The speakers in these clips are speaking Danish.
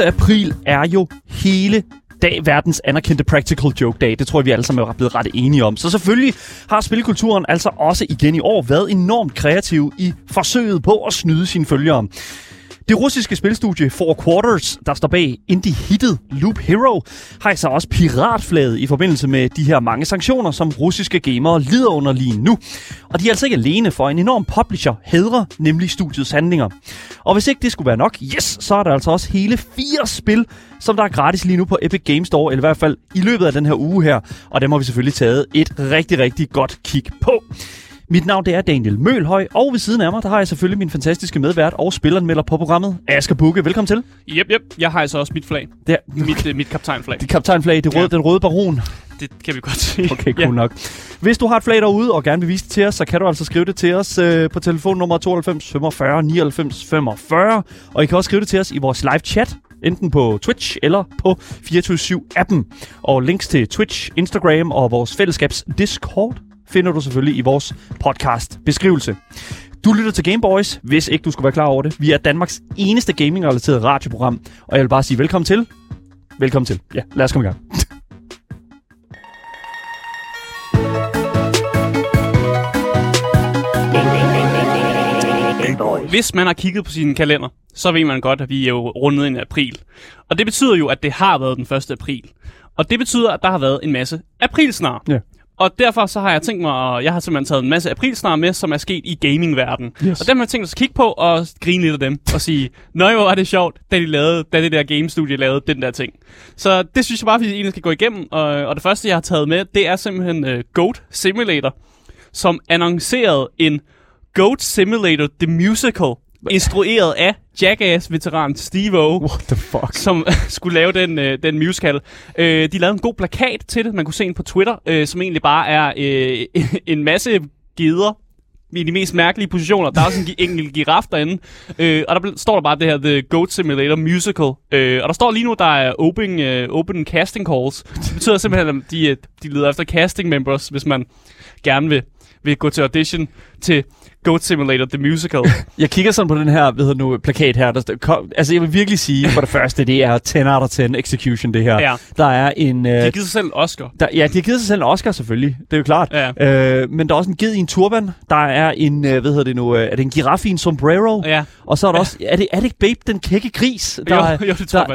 1. april er jo hele dag verdens anerkendte Practical Joke Dag. Det tror jeg, vi alle sammen er blevet ret enige om. Så selvfølgelig har spilkulturen altså også igen i år været enormt kreativ i forsøget på at snyde sine følgere. Det russiske spilstudie Four Quarters, der står bag indie-hittet Loop Hero, hejser også piratflaget i forbindelse med de her mange sanktioner, som russiske gamere lider under lige nu. Og de er altså ikke alene, for en enorm publisher hædrer nemlig studiets handlinger. Og hvis ikke det skulle være nok, yes, så er der altså også hele 4 spil, som der er gratis lige nu på Epic Games Store, eller i hvert fald i løbet af den her uge her. Og dem har vi selvfølgelig taget et rigtig, rigtig godt kig på. Mit navn det er Daniel Mølhøj, og ved siden af mig, der har jeg selvfølgelig min fantastiske medvært og spilleranmelder på programmet, Asger Bukke. Velkommen til. Jep. Jeg har altså også mit flag. Det er mit kaptajnflag. Det kaptajnflag, det røde, ja. Den røde baron. Det kan vi godt sige. Okay, cool nok. Hvis du har et flag derude og gerne vil vise det til os, så kan du altså skrive det til os på telefonnummer 92 45 99 45. Og I kan også skrive det til os i vores live chat, enten på Twitch eller på 24/7-appen. Og links til Twitch, Instagram og vores fællesskabs Discord finder du selvfølgelig i vores podcast-beskrivelse. Du lytter til Game Boys, hvis ikke du skulle være klar over det. Vi er Danmarks eneste gaming-relaterede radioprogram, og jeg vil bare sige velkommen til. Velkommen til. Ja, lad os komme i gang. Hvis man har kigget på sin kalender, så ved man godt, at vi er jo rundet ind i april. Og det betyder jo, at det har været den 1. april. Og det betyder, at der har været en masse aprilsnar. Ja. Og derfor så har jeg tænkt mig, at jeg har simpelthen taget en masse aprilsnar med, som er sket i gamingverdenen. Yes. Og dem har jeg tænkt mig at kigge på og grine lidt af dem og sige, nøj, hvor er det sjovt, da det der gamestudie lavede den der ting. Så det synes jeg bare, at vi egentlig skal gå igennem. Og det første, jeg har taget med, det er simpelthen Goat Simulator, som annoncerede en Goat Simulator The Musical, instrueret af Jackass-veteran Steve-O. What the fuck? Som skulle lave den musical. De lavede en god plakat til det, man kunne se den på Twitter, som egentlig bare er en masse geder i de mest mærkelige positioner. Der er også en enkelt giraf derinde, og der står der bare det her The Goat Simulator Musical. Og der står lige nu, der er open casting calls. Det betyder simpelthen, at de leder efter casting members, hvis man gerne vil gå til audition til Goat Simulator The Musical. Jeg kigger sådan på den her, plakat her, der altså jeg vil virkelig sige, for det første, det er 10 out of 10 execution, det her. Ja. Der er en de har givet sig selv en Oscar. De har givet sig selv en Oscar, selvfølgelig. Det er jo klart. Ja. Men der er også en ged i en turban. Der er en, er det en giraffe i en sombrero? Ja. Og så er der også, er det ikke Babe, den kække gris? Der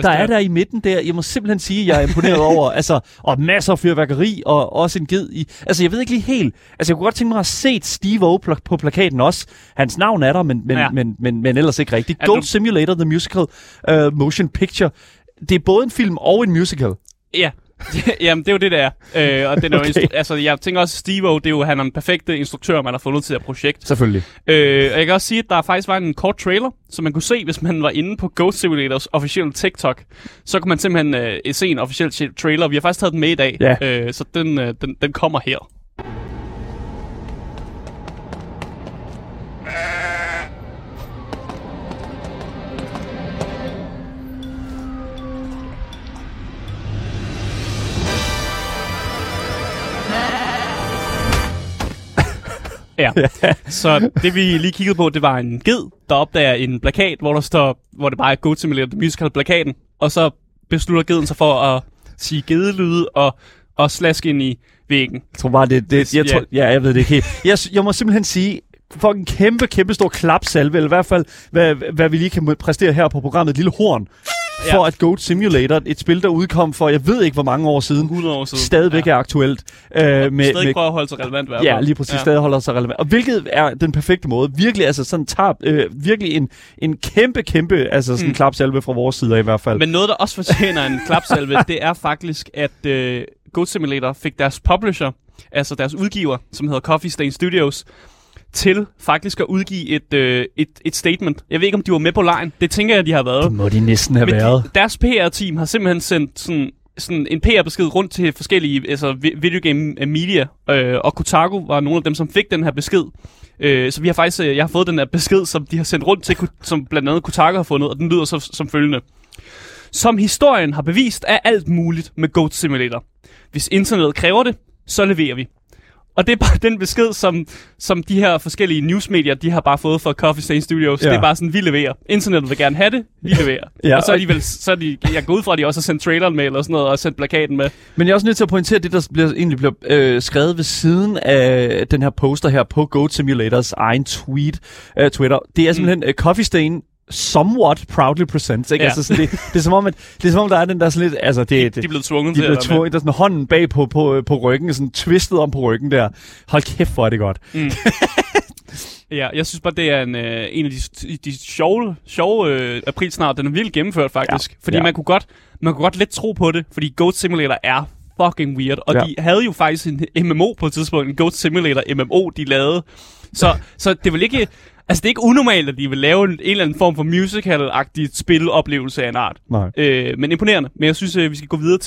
er der i midten der. Jeg må simpelthen sige, jeg er imponeret over, altså, og masser af fyrværkeri, og også en ged i, altså jeg ved ikke lige helt, altså jeg kunne godt tænke mig at have set Steve-O på plakaten også. Hans navn er der, men ellers ikke rigtigt. Goat Simulator, The Musical Motion Picture. Det er både en film og en musical. Ja, jamen det er jo det, der er. Og den er okay. Jeg tænker også, Steve-O, det er jo, han er en perfekt instruktør, man har fundet til det her projekt. Selvfølgelig. Og jeg kan også sige, at der faktisk var en kort trailer, som man kunne se, hvis man var inde på Goat Simulators officielle TikTok. Så kan man simpelthen se en officiel trailer. Vi har faktisk taget den med i dag, så den kommer her. Ja, så det vi lige kiggede på, det var en ged, der opdager en plakat, hvor det bare er Goat Simulator Musical-plakaten, og så beslutter geden sig for at sige gedelyde og slaske ind i væggen. Jeg tror bare, jeg ved det ikke helt. Jeg må simpelthen sige, fucking kæmpe stor klapsalve, eller i hvert fald, hvad vi lige kan præstere her på programmet, et lille horn, for at Goat Simulator, et spil, der udkom for, jeg ved ikke hvor mange år siden, 100 år siden, stadigvæk er aktuelt. Stadig prøver at holde sig relevant. Ja, lige præcis, stadig holder sig relevant. Og hvilket er den perfekte måde, virkelig, altså sådan virkelig en kæmpe, altså sådan klapsalve fra vores side i hvert fald. Men noget, der også fortjener en klapsalve, det er faktisk, at Goat Simulator fik deres publisher, altså deres udgiver, som hedder Coffee Stain Studios, til faktisk at udgive et statement. Jeg ved ikke, om de var med på lejen. Det tænker jeg, de har været. Det må de næsten have været. Deres PR-team har simpelthen sendt sådan en PR-besked rundt til forskellige videogame media, og Kotaku var nogle af dem, som fik den her besked. Så vi har faktisk, jeg har fået den her besked, som de har sendt rundt til, som blandt andet Kotaku har fundet, og den lyder så som følgende. Som historien har bevist, er alt muligt med Goat Simulator. Hvis internettet kræver det, så leverer vi. Og det er bare den besked, som de her forskellige newsmedier, de har bare fået fra Coffee Stain Studios. Ja. Det er bare sådan, vi leverer. Internettet vil gerne have det, vi leverer. Ja. Og så er de vel, jeg går ud fra, at de også har sendt traileren med, eller sådan noget, og sendt plakaten med. Men jeg er også nødt til at pointere det, der egentlig bliver skrevet ved siden af den her poster her på Goat Simulators egen Twitter. Det er simpelthen Coffee Stain somewhat proudly presents, ikke? Ja. Altså, det er som om, at der er den der sådan lidt... Altså, de er blevet tvunget til det. De er blevet tvunget, der er sådan hånden bag på ryggen, sådan twistet om på ryggen der. Hold kæft, hvor er det godt. Mm. Ja, jeg synes bare, det er en af de sjove aprilsnart. Den er vildt gennemført, faktisk. Ja. Fordi man kunne godt lidt tro på det, fordi Goat Simulator er fucking weird. Og de havde jo faktisk en MMO på et tidspunkt, en Goat Simulator MMO, de lavede. Så det er vel ikke... Altså, det er ikke unormalt, at de vil lave en eller anden form for musical-agtig spiloplevelse af en art. Nej. Men imponerende. Men jeg synes, vi skal gå videre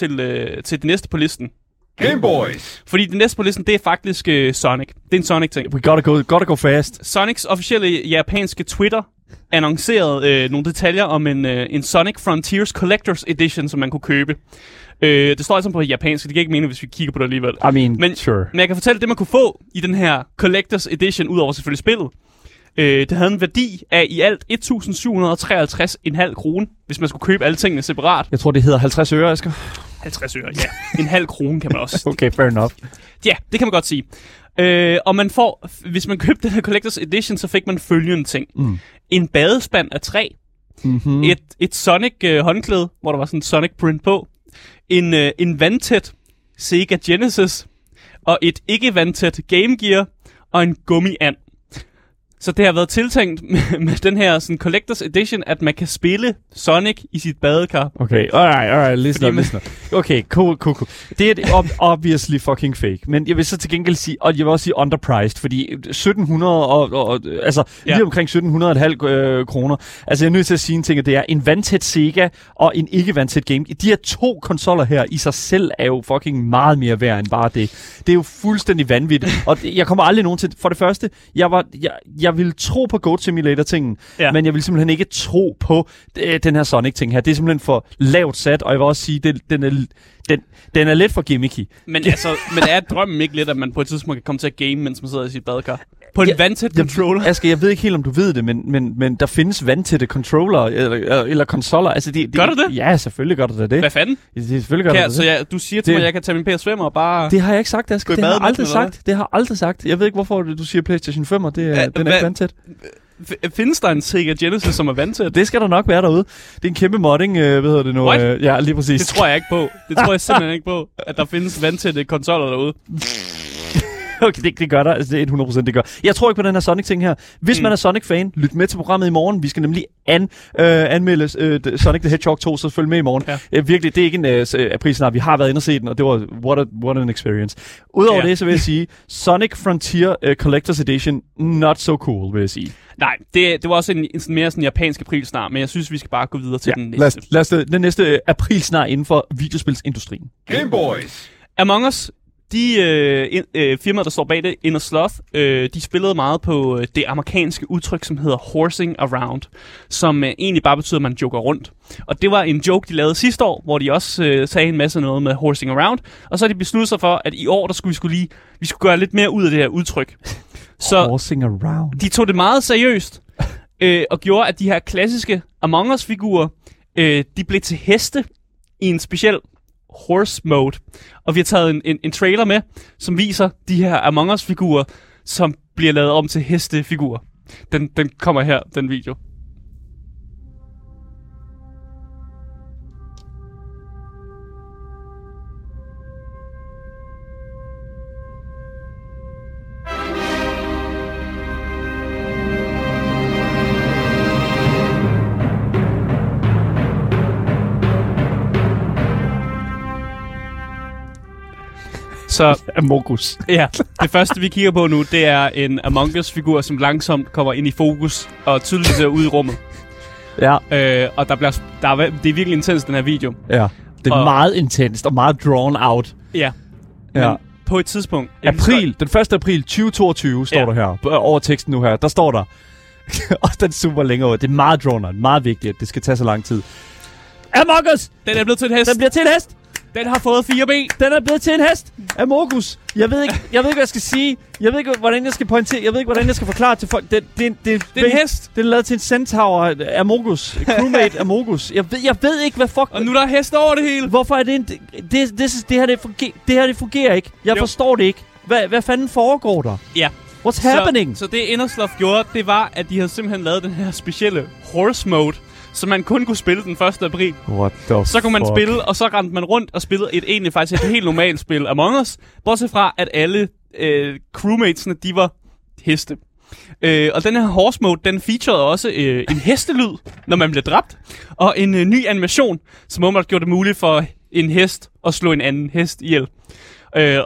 til det næste på listen. Game Boys! Fordi det næste på listen, det er faktisk Sonic. Det er en Sonic-ting. We gotta go fast. Sonics officielle japanske Twitter annoncerede nogle detaljer om en Sonic Frontiers Collector's Edition, som man kunne købe. Det står altså på japansk, det giver ikke mening, hvis vi kigger på det alligevel. I mean, men jeg kan fortælle det, man kunne få i den her Collector's Edition, udover selvfølgelig spillet. Det havde en værdi af i alt 1.753,5 kroner, hvis man skulle købe alle tingene separat. Jeg tror, det hedder 50 øre, Asger. 50 øre, ja. En halv krone kan man også. Okay, fair enough. Ja, det kan man godt sige. Og man får, hvis man købte den her Collector's Edition, så fik man følgende ting. Mm. En badespand af træ. Mm-hmm. Et Sonic-håndklæde, hvor der var sådan en Sonic-print på. En vandtæt Sega Genesis. Og et ikke-vandtæt Game Gear. Og en gummiand. Så det har været tiltænkt med den her sådan Collector's Edition, at man kan spille Sonic i sit badekar. Okay, alright, listen. Okay, cool. Det er det obviously fucking fake, men jeg vil så til gengæld sige, og jeg vil også sige underpriced, fordi 1700 lige omkring 1700,5 kroner. Altså jeg er nødt til at sige en ting, at det er en vandtæt Sega og en ikke vandtæt Game. De her to konsoller her i sig selv er jo fucking meget mere værd end bare det. Det er jo fuldstændig vanvittigt, og jeg kommer aldrig nogen til. For det første, jeg ville tro på Goat Simulator-tingen, men jeg ville simpelthen ikke tro på den her Sonic-ting her. Det er simpelthen for lavt sat, og jeg vil også sige, den er lidt for gimmicky. Men altså, men er drømmen ikke lidt, at man på et tidspunkt kan komme til at game, mens man sidder i sit badekar? På en vandtæt controller? Asger, jeg ved ikke helt, om du ved det, men der findes vandtætte controller eller konsoller. Altså, gør du det? Ja, selvfølgelig gør du det. Hvad fanden? Ja, selvfølgelig gør du det. Så du siger til mig, at jeg kan tage min PS5 og bare... Det har jeg ikke sagt, Asger. Det har jeg aldrig sagt. Jeg ved ikke, hvorfor du siger PlayStation 5, og den er ikke vandtæt. Findes der en Sega Genesis, som er vandtæt? Det skal der nok være derude. Det er en kæmpe modding, ja, lige præcis. Det tror jeg ikke på. Det tror jeg simpelthen ikke på, at der findes vandtætte konsoller derude. Okay, det gør der. Altså, det er 100% det gør. Jeg tror ikke på den her Sonic-ting her. Hvis man er Sonic-fan, lyt med til programmet i morgen. Vi skal nemlig anmelde Sonic the Hedgehog 2, så følg med i morgen. Ja. Virkelig, det er ikke en aprilsnar. Vi har været inde og set den, og det var what an experience. Udover det, så vil jeg sige, Sonic Frontier Collector's Edition, not so cool, vil jeg sige. Nej, det var også en mere sådan japansk aprilsnar, men jeg synes, vi skal bare gå videre til den næste. Lad os den næste aprilsnar inden for videospilsindustrien. Game Boys! Among Us. De firmaer, der står bag det, Innersloth, de spillede meget på det amerikanske udtryk, som hedder horsing around, som egentlig bare betyder, at man joker rundt. Og det var en joke, de lavede sidste år, hvor de også sagde en masse noget med horsing around, og så har de besluttet sig for, at i år, der skulle vi skulle gøre lidt mere ud af det her udtryk. Så horsing around. De tog det meget seriøst, og gjorde, at de her klassiske Among Us-figurer, de blev til heste i en speciel horse mode. Og vi har taget en trailer med, som viser de her Among Us-figurer, som bliver lavet om til hestefigurer. Den kommer her, den video. Så Among Us. Ja, det første vi kigger på nu, det er en Among Us-figur, som langsomt kommer ind i fokus og tydeligt ser ud i rummet. Ja. Og det er virkelig intens, den her video. Ja, det er meget intenst og meget drawn out. Ja, ja. Men på et tidspunkt... April, den 1. april 2022 står der her, over teksten nu her, der står der. Og den super længere ud. Det er meget drawn out, meget vigtigt, at det skal tage så lang tid. Among Us! Den bliver til en hest. Den har fået 4 ben. Den er blevet til en hest af Morgus. Jeg ved ikke, hvad jeg skal sige. Jeg ved ikke, hvordan jeg skal pointere. Jeg ved ikke, hvordan jeg skal forklare til folk. Det er en hest. Den er lavet til en centaur af Morgus. Crewmate af Morgus. Jeg ved ikke, hvad fuck... Og nu er der hest over det hele. Hvorfor er det en... Det her fungerer ikke. Jeg forstår det ikke. Hvad fanden foregår der? Ja. What's happening? Så det Innersloth gjorde, det var, at de havde simpelthen lavet den her specielle horse mode, så man kun kunne spille den 1. april. Så kunne man spille, og så rendte man rundt og spillede et helt normalt spil Among Us, bortset fra, at alle crewmatesene, de var heste. Og den her horse mode, den featurede også en hestelyd, når man blev dræbt, og en ny animation, som åbenbart gjorde det muligt for en hest at slå en anden hest ihjel.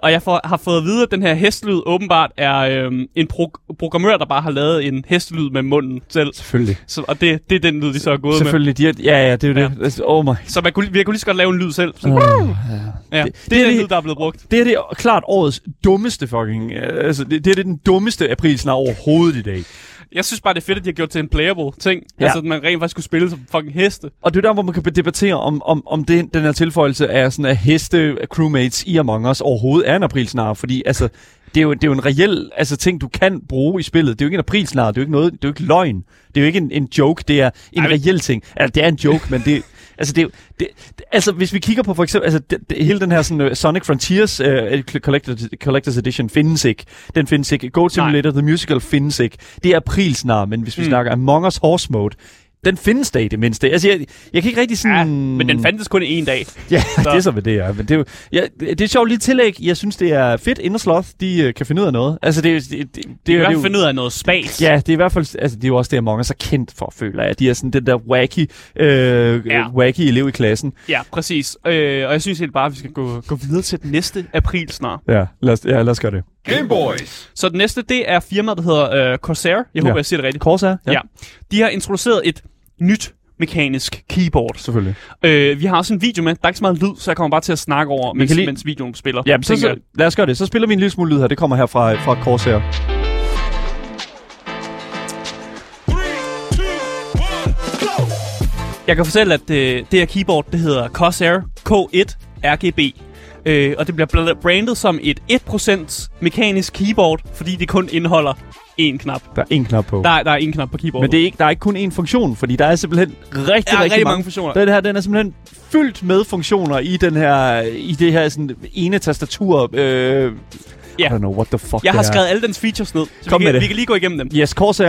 Og jeg har fået at vide, at den her hestelyd åbenbart er en programmør, der bare har lavet en hestelyd med munden selv. Selvfølgelig. Så, og det er den lyd, de så er gået selvfølgelig, med. Selvfølgelig. Ja, det er jo det. Oh my. Så vi kunne lige så godt lave en lyd selv. Så, ja. Det er den lyd, der er blevet brugt. Det er klart årets dummeste fucking... Altså, det er den dummeste aprilsnar overhovedet i dag. Jeg synes bare, det er fedt, at de har gjort til en playable ting. Ja. Altså, at man rent faktisk kunne spille som fucking heste. Og det er der, hvor man kan debattere, om den her tilføjelse af sådan, at heste crewmates i Among Us overhovedet er en aprilsnare. Fordi altså, det er jo en reel ting, du kan bruge i spillet. Det er jo ikke en aprilsnare. Det er jo ikke noget, det er jo ikke løgn. Det er jo ikke en joke. Det er en reel ting. Altså, det er en joke, men det... Altså, det, hvis vi kigger på for eksempel... Altså, hele den her sådan, Sonic Frontiers Collector's Edition findes ikke. Den findes ikke. Goat Simulator, The Musical findes ikke. Det er aprilsnare, men hvis vi snakker Among Us Horse Mode, den findes da i det mindste. Altså, jeg kan ikke rigtig sådan... Ja, men den fandtes kun en dag. Ja, så. Det er så ved det, ja. Men det er jo... Ja, det er sjovt lige tillæg. Jeg synes, det er fedt. Innersloth, de kan finde ud af noget. Altså, det er i hvert fald finde ud af noget spas. Ja, det er i hvert fald... Altså, det er jo også det, Among Us er kendt for, føler jeg. De er sådan den der wacky elev i klassen. Ja, præcis. Og jeg synes helt bare, at vi skal gå videre til den næste april snart. Ja, lad os gøre det. Game Boys. Så det næste, det er firmaet, der hedder Corsair. Jeg håber, jeg siger det rigtigt. Corsair, ja. De har introduceret et nyt mekanisk keyboard. Selvfølgelig. Vi har også en video med. Der er ikke så meget lyd, så jeg kommer bare til at snakke over, mens videoen spiller. Ja, så lad os gøre det. Så spiller vi en lille smule lyd her. Det kommer her fra Corsair. 3, 2, 1, jeg kan fortælle, at det her keyboard, det hedder Corsair K1 RGB. Og det bliver brandet som et 1% mekanisk keyboard, fordi det kun indeholder én knap. Der er én knap på. Der er én knap på keyboardet. Men der er ikke kun én funktion, fordi der er simpelthen rigtig mange funktioner. Den her, den er simpelthen fyldt med funktioner i den her, i det her sådan ene tastatur. Yeah. I don't know what the fuck. Jeg har skrevet alle dens features ned, så vi kan lige gå igennem dem. Yes, Corsair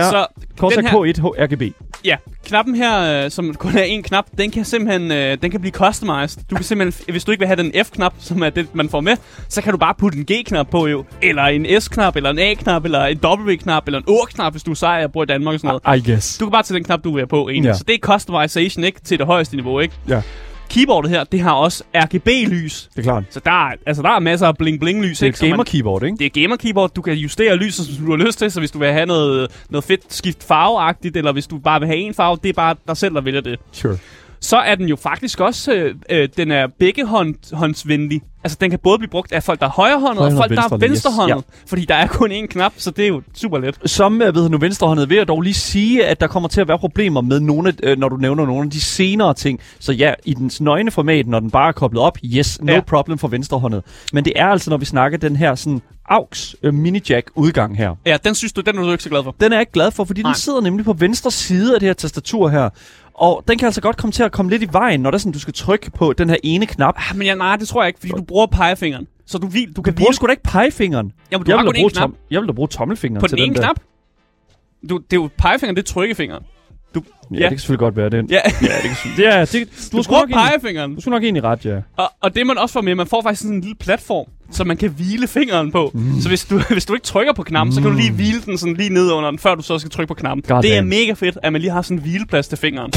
K1 RGB. Ja, knappen her, som kun er en knap, den kan simpelthen den kan blive customized. Du kan simpelthen, hvis du ikke vil have den F-knap, som er det, man får med, så kan du bare putte en G-knap på, jo. Eller en S-knap, eller en A-knap, eller en W-knap, eller en O-knap, hvis du er sej og bor i Danmark og sådan noget. I guess. Du kan bare tage den knap, du vil have på, egentlig. Yeah. Så det er customization, ikke? Til det højeste niveau, ikke? Ja. Yeah. Keyboardet her, det har også RGB-lys. Det er klart. Så der er masser af bling-bling-lys. Det er gamer-keyboard, ikke? Det er gamer-keyboard. Du kan justere lyset, som du har lyst til. Så hvis du vil have noget fedt skift farveagtigt, eller hvis du bare vil have en farve, det er bare dig selv, der vælger det. Sure. Så er den jo faktisk også, den er begge håndsvenlig. Altså, den kan både blive brugt af folk, der er højrehåndede, og folk, der er venstrehåndede. Yes. Ja. Fordi der er kun én knap, så det er jo super let. Som venstrehåndede vil jeg dog lige sige, at der kommer til at være problemer med nogle, når du nævner nogle af de senere ting. Så ja, i dens nøgne format, når den bare er koblet op, yes, no problem for venstrehåndede. Men det er altså, når vi snakker den her sådan AUX mini-jack udgang her. Ja, den er du ikke så glad for. Den er jeg ikke glad for, fordi den sidder nemlig på venstre side af det her tastatur her. Og den kan altså godt komme til at komme lidt i vejen, når der sådan, du skal trykke på den her ene knap. Men nej, det tror jeg ikke, fordi du bruger pegefingeren. Så du kan bruge sgu da ikke pegefingeren. Jamen, jeg vil da bruge tommelfingeren på til den ene knap. Det er jo pegefingeren, det er trykkefingeren. Ja, det kan selvfølgelig godt være det. Du bruger pegefingeren. Du skulle nok egentlig ret, ja. Og det man også får med, man får faktisk sådan en lille platform, så man kan hvile fingeren på. Så hvis du ikke trykker på knappen, så kan du lige hvile den sådan lige ned under den, før du så skal trykke på knappen. God, det er mega fedt, at man lige har sådan en hvileplads til fingeren.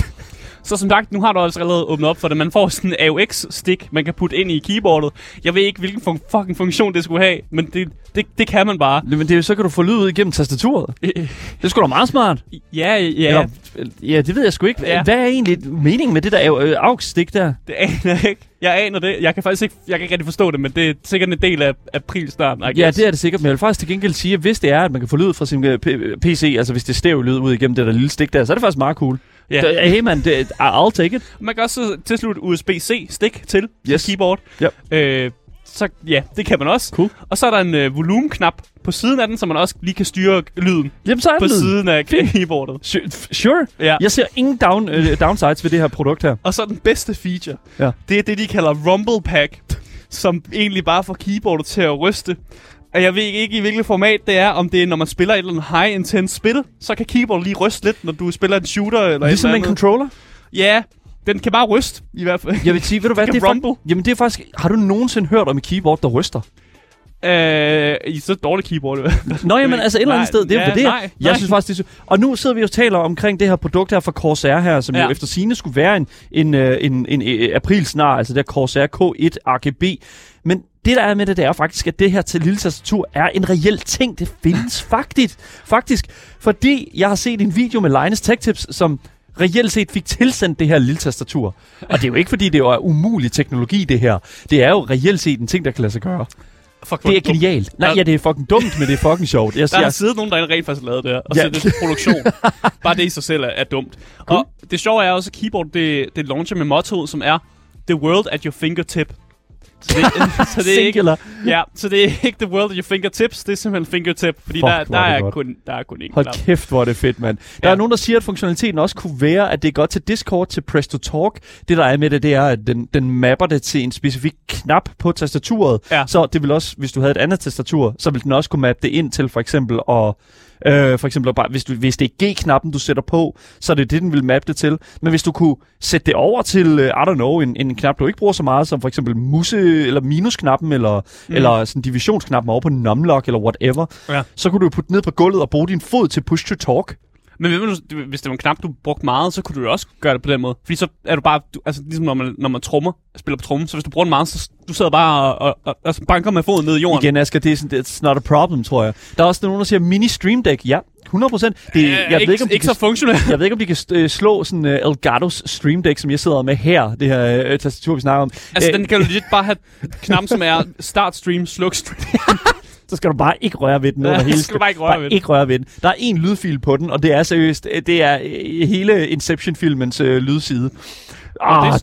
Så som sagt, nu har du også allerede åbnet op for det. Man får sådan en AUX-stik, man kan putte ind i keyboardet. Jeg ved ikke, hvilken fucking funktion det skulle have, men det kan man bare. Men så kan du få lyd ud igennem tastaturet. Det skulle da meget smart. Ja. Eller, ja, det ved jeg sgu ikke. Ja. Hvad er egentlig meningen med det der AUX-stik der? Det aner jeg ikke. Jeg aner det. Jeg kan faktisk ikke, jeg kan ikke rigtig forstå det, men det er sikkert en del af aprilstarten. Ja, det er det sikkert. Men jeg vil faktisk til gengæld sige, at hvis det er, at man kan få lyd fra sin PC, altså hvis det er stæv lyd ud igennem det der lille stik der, så er det faktisk meget cool. Yeah. Hey man, I'll take it. Man kan også tilslutte USB-C stik til keyboard. Yep. Så ja, det kan man også. Cool. Og så er der en volumenknap på siden af den, så man også lige kan styre lyden. Jamen, så er på lyden. Siden af keyboardet. Sure. Ja. Jeg ser ingen downsides ved det her produkt her. Og så den bedste feature, det er det, de kalder Rumble Pack, som egentlig bare får keyboardet til at ryste. Og jeg ved ikke i hvilket format det er, om det er, når man spiller et eller andet high-intense spil, så kan keyboardet lige ryste lidt, når du spiller en shooter eller noget. Ligesom en controller? Ja. Den kan bare ryste, i hvert fald. Jeg vil sige, ved du hvad, det er rumble. Jamen det er faktisk... Har du nogensinde hørt om et keyboard, der ryster? I så dårligt keyboard, jo. Nå, jamen altså et eller andet sted, det er jo det. Jeg synes faktisk, det er... Og nu sidder vi og taler omkring det her produkt her fra Corsair her, som jo efter sigende skulle være en april snart, altså der Corsair K1 RGB. Men det der er med det, det er faktisk, at det her til lille tastatur er en reel ting. Det findes faktisk. Fordi jeg har set en video med Linus Tech Tips, som... reelt set fik tilsendt det her lille tastatur. Og det er jo ikke, fordi det er umulig teknologi, det her. Det er jo reelt set en ting, der kan lade sig gøre. Det er genialt. Nej, ja, det er fucking dumt, men det er fucking sjovt. Der har siddet nogen, der rent faktisk lavet det her, og sætter det til produktion. Bare det i sig selv er dumt. Cool. Og det sjove er også, at keyboard, det launcher med mottoet, som er The World at Your Fingertip. Så det er ikke, så det er ikke the world at your fingertips, det er simpelthen fingertip, fordi der er kun en. Hold kæft, hvor er det fedt, mand. Der er nogen, der siger, at funktionaliteten også kunne være, at det er godt til Discord, til Press to Talk. Det der er med det, det er, at den mapper det til en specifik knap på tastaturet. Ja. Så det vil også, hvis du havde et andet tastatur, så vil den også kunne mappe det ind til for eksempel, hvis det er G-knappen, du sætter på, så er det det, den vil mappe det til. Men hvis du kunne sætte det over til, en knap, du ikke bruger så meget, som for eksempel muse- eller minusknappen, eller sådan divisionsknappen over på numlock, eller whatever, så kunne du putte ned på gulvet og bruge din fod til push-to-talk. Men hvis det var en knap, du brugte meget, så kunne du også gøre det på den måde. Fordi så er du bare... altså ligesom når man trommer, spiller på trommen, så hvis du bruger den meget, så du sidder bare og banker med foden ned i jorden. Igen, Asger, det er sådan, it's not a problem, tror jeg. Der er også nogen, der siger mini stream deck. Ja, 100%. Ikke så funktionelt. Jeg ved ikke, om de kan slå sådan Elgato's stream deck, som jeg sidder med her, det her tastatur, vi snakker om. Altså, den kan jo lidt bare have knappen, som er start stream, sluk stream. Så skal du bare ikke røre ved den under hele. Ikke røre ved den. Der er en lydfil på den, og det er seriøst. Det er hele Inception-filmens lydside. Du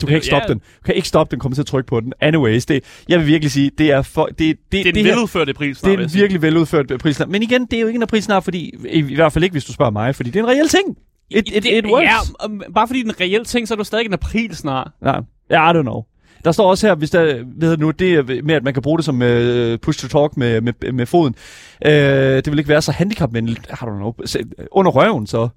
kan ikke stoppe den. Du kan ikke stoppe den. Kommer til at trykke på den. Anyways, jeg vil virkelig sige, det er for det er en veludført pris. Det er en virkelig veludført pris. Men igen, det er jo ikke en pris snart, fordi i hvert fald ikke, hvis du spørger mig, fordi det er en reel ting. It works. Ja, bare fordi det er en reel ting, så er du stadig en april snart. Nej, I don't know. Der står også her, hvis der ved nu det med, at man kan bruge det som push-to-talk med foden. Det vil ikke være så handicapvenligt, har du noget under røven så.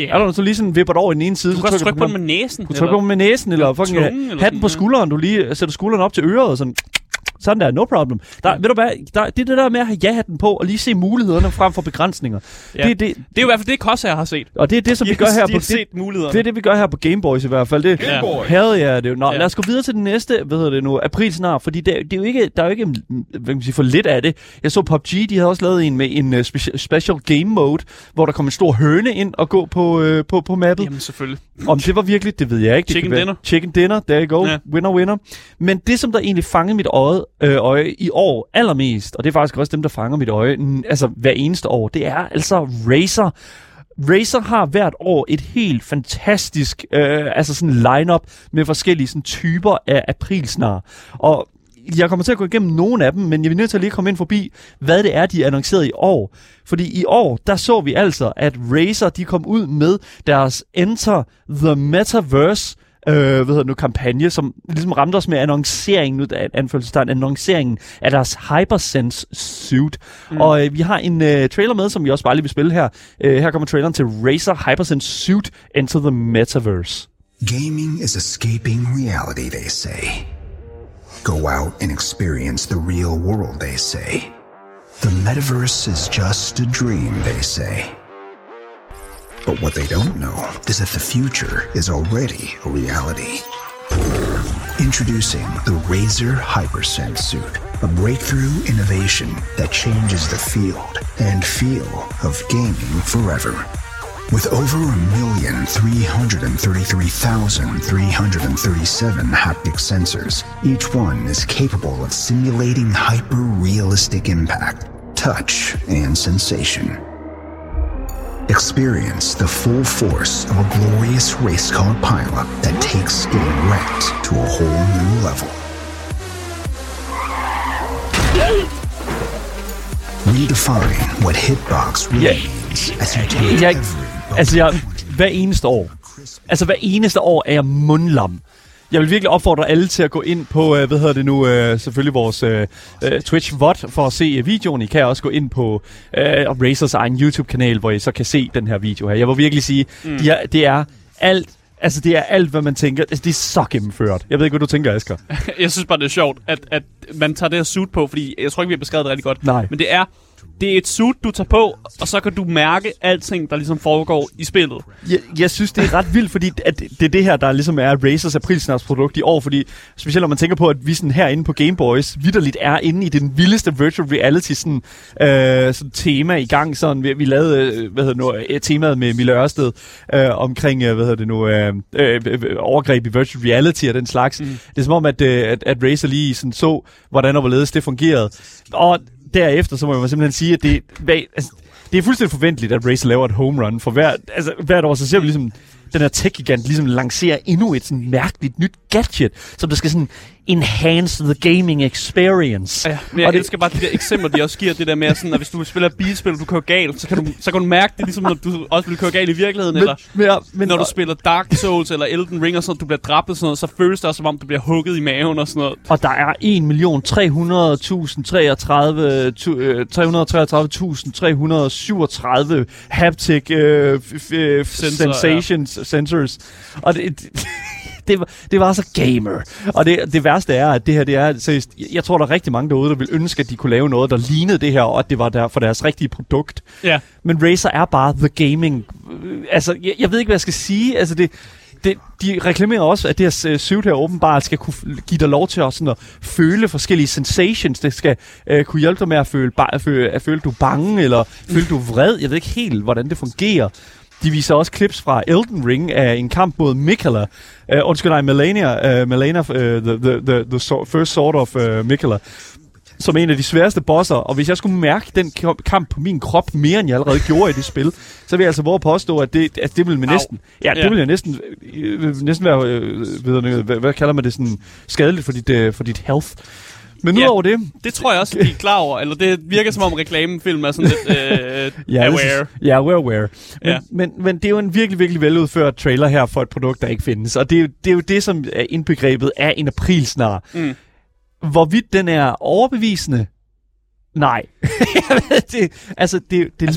Yeah. Er der så lige sådan vippet over i den ene side? Du kan også trykke på den med næsen. Du trykker på den med næsen, eller fucking have den på skulderen. Du lige sætter skulderen op til øret og sådan. Sådan der, no problem. Ved du hvad, det er det der med at have ja-hatten på, og lige se mulighederne frem for begrænsninger. Ja. Det er jo i hvert fald det, Corsair har set. Og det er det, som vi gør her på... Det er det, vi gør her på Gameboys i hvert fald. Det havde jeg det jo. Nå, lad os gå videre til den næste, hvad hedder det nu, april snart, fordi det er jo ikke, der er jo ikke, hvad kan man sige, for lidt af det. Jeg så PUBG, de havde også lavet en med en special game mode, hvor der kom en stor høne ind og gå på mappet. Jamen selvfølgelig. Om det var virkelig, det ved jeg ikke. Chicken dinner, there you go, winner. Men det, som der egentlig fangede mit øje i år allermest, og det er faktisk også dem, der fanger mit øje, altså hver eneste år, det er altså Razer. Razer har hvert år et helt fantastisk altså sådan line-up med forskellige sådan typer af aprilsnar. Og jeg kommer til at gå igennem nogle af dem, men jeg vil nødt til at lige komme ind forbi, hvad det er, de annoncerede i år. Fordi i år, der så vi altså, at Razer, de kom ud med deres Enter the Metaverse kampagne, som ligesom ramte os med annonceringen af deres Hypersense Suit. Og vi har en trailer med, som vi også bare lige vil spille her. Her kommer traileren til Razer Hypersense Suit Enter the Metaverse. Gaming is escaping reality, they say. Go out and experience the real world, they say. The metaverse is just a dream, they say. But what they don't know is that the future is already a reality. Introducing the Razer Hypersense Suit, a breakthrough innovation that changes the field and feel of gaming forever. With over 1,333,337 haptic sensors, each one is capable of simulating hyper-realistic impact, touch, and sensation. Experience the full force of a glorious race car pileup that takes getting wrecked to a whole new level. Redefine what hitbox means as you take hver eneste år er jeg mundlam. Jeg vil virkelig opfordre alle til at gå ind på, selvfølgelig vores Twitch-VOD for at se videoen. I kan også gå ind på Razers egen YouTube-kanal, hvor I så kan se den her video her. Jeg vil virkelig sige, det er alt, hvad man tænker. Altså, det er så gennemført. Jeg ved ikke, hvad du tænker, Asger. Jeg synes bare, det er sjovt, at man tager det her suit på, fordi jeg tror ikke, vi har beskrevet det rigtig godt. Nej. Men det er et suit, du tager på, og så kan du mærke alting, der ligesom foregår i spillet. Jeg synes, det er ret vildt, fordi at det er det her, der ligesom er Razers aprilsnarsprodukt i år, fordi specielt når man tænker på, at vi sådan herinde på Game Boys vitterligt er inde i den vildeste virtual reality sådan tema i gang. Sådan, vi lavede temaet med Mille Ørsted omkring overgreb i virtual reality og den slags. Mm. Det er som om, at Razer lige sådan så, hvordan og hvorledes det fungerede. Og derefter, så må man simpelthen sige, at det er fuldstændig forventeligt, at Razer laver et home run for hvert år. Så ser vi ligesom, den her tech-gigant ligesom lancerer endnu et sådan mærkeligt nyt gadget, som der skal sådan enhance the gaming experience. Ja, men jeg elsker bare de der eksempler, de også giver det der med, sådan, at hvis du spiller bilspil, og du kører galt, så kan du mærke det, ligesom når du også vil køre galt i virkeligheden, eller når du spiller Dark Souls eller Elden Ring, og sådan, du bliver dræbt og sådan noget, så føles det også, som om du bliver hugget i maven og sådan noget. Og der er 1.333.337 haptic sensors. Og det var så gamer. Og det værste er, at det her, det er seriøst, jeg tror, der er rigtig mange derude, der ville ønske, at de kunne lave noget, der lignede det her, og at det var der for deres rigtige produkt. Yeah. Men Razer er bare the gaming. Altså, jeg ved ikke, hvad jeg skal sige. Altså, de reklamerer også, at det her suit her åbenbart skal kunne give dig lov til også sådan at føle forskellige sensations. Det skal kunne hjælpe dig med at føle, du er bange, eller føle, du er vred. Jeg ved ikke helt, hvordan det fungerer. De viser også clips fra Elden Ring af en kamp mod Melenia. The first sword of Mikala, som en af de sværeste bosser. Og hvis jeg skulle mærke den kamp på min krop mere, end jeg allerede gjorde i det spil, så vil jeg altså våge påstå, at det ville næsten være, hvad kalder man det, sådan skadeligt for dit health. Men udover det tror jeg også, at de er klar over. Eller det virker som om reklamefilm er sådan lidt aware. Ja, we're aware. Men det er jo en virkelig, virkelig veludført trailer her for et produkt, der ikke findes. Og det er jo det, som er indbegrebet af en aprilsnar. Mm. Hvorvidt den er overbevisende? Nej. Man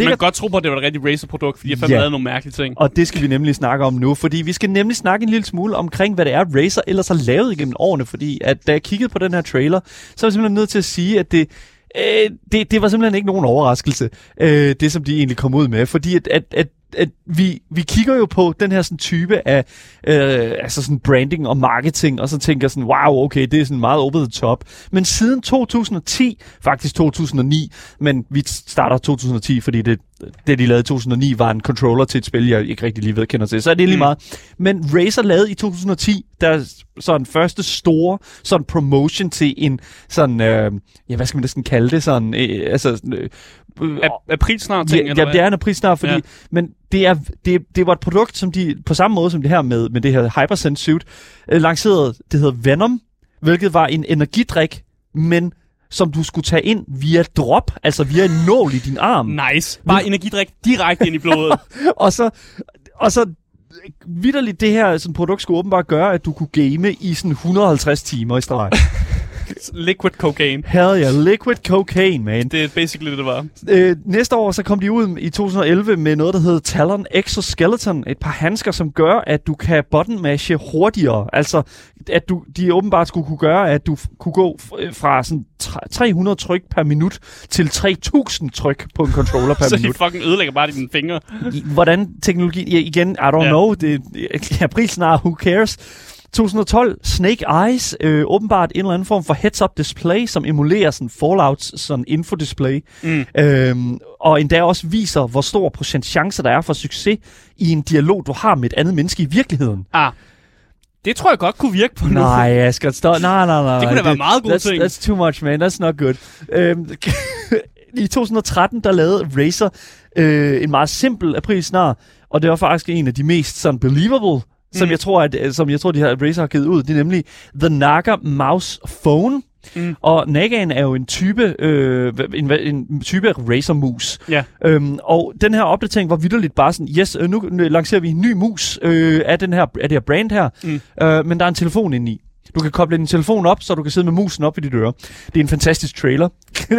kan godt tro på, at det var et rigtig Razer-produkt, fordi jeg fandt lavet nogle mærkelige ting. Og det skal vi nemlig snakke om nu, fordi vi skal nemlig snakke en lille smule omkring, hvad det er, Razer ellers har lavet igennem årene, fordi at da jeg kiggede på den her trailer, så var jeg simpelthen nødt til at sige, at det var simpelthen ikke nogen overraskelse, det som de egentlig kom ud med, fordi at vi kigger jo på den her sådan type af sådan branding og marketing, og så tænker sådan, wow, okay, det er sådan meget over the top. Men siden 2010, faktisk 2009, men vi starter 2010, fordi det de lavede i 2009 var en controller til et spil, jeg ikke rigtig lige kender til, så er det lige meget. Men Razer lavede i 2010, der sådan første store sådan promotion til en sådan, hvad skal man næsten kalde det, sådan, aprilsnar ting, eller hvad? Ja, det er en aprilsnar, fordi, men det var et produkt, som de, på samme måde som det her med det her Hypersense Suit, lancerede, det hedder Venom, hvilket var en energidrik, men som du skulle tage ind via drop, altså via en nål i din arm. Nice. Bare energidrik direkte ind i blodet. Og så vitterligt, det her sådan produkt skulle åbenbart gøre, at du kunne game i sådan 150 timer i streg. Liquid cocaine. Hell yeah, liquid cocaine, man. Det er basically det, det var. Næste år, så kom de ud i 2011 med noget, der hedder Talon Exoskeleton. Et par handsker, som gør, at du kan buttonmashe hurtigere. Altså, at de åbenbart skulle kunne gøre, at du kunne gå fra sådan 300 tryk per minut til 3.000 tryk på en controller per minut. Så de fucking ødelægger bare dine fingre. Hvordan teknologi? Igen, I don't know. April snart, who cares? 2012, Snake Eyes, åbenbart en eller anden form for heads-up display, som emulerer sådan Fallouts sådan infodisplay, og endda også viser, hvor stor procent chancer der er for succes i en dialog, du har med et andet menneske i virkeligheden. Ah, det tror jeg godt kunne virke på noget. Nej, jeg skal nej. Det kunne da være meget gode ting. That's too much, man. That's not good. I 2013, der lavede Razer en meget simpel aprilsnar, og det var faktisk en af de mest sådan believable, som jeg tror, de her Razer har givet ud. Det er nemlig The Naga Mouse Phone. Og Nagaen er jo en type type Razer mus. Yeah. Og den her opdatering var vitterligt bare sådan, yes, nu lancerer vi en ny mus af det her brand her, men der er en telefon indeni. Du kan koble din telefon op, så du kan sidde med musen op i dit øre. Det er en fantastisk trailer.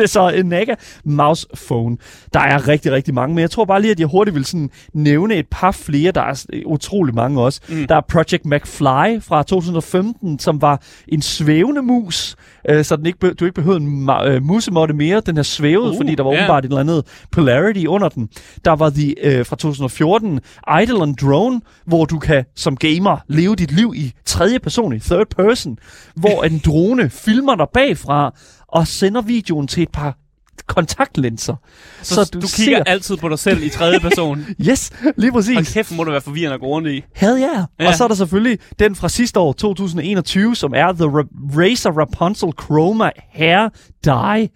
Så en Naga Mouse Phone. Der er rigtig, rigtig mange, men jeg tror bare lige, at jeg hurtigt vil sådan nævne et par flere. Der er utrolig mange også. Der er Project McFly fra 2015, som var en svævende mus, så den ikke, du ikke behøvede en musemåtte mere. Den her svævede, fordi der var åbenbart et eller andet polarity under den. Der var fra 2014 Idle on Drone, hvor du kan som gamer leve dit liv i tredje person, i third person, hvor en drone filmer dig bagfra og sender videoen til et par kontaktlinser. Så du kigger altid på dig selv i tredje person. Yes, lige præcis. Og kæft, må det være forvirrende at gå rundt i. Hell yeah. Ja. Og så er der selvfølgelig den fra sidste år, 2021, som er The Razer Rapunzel Chroma Hair Dye,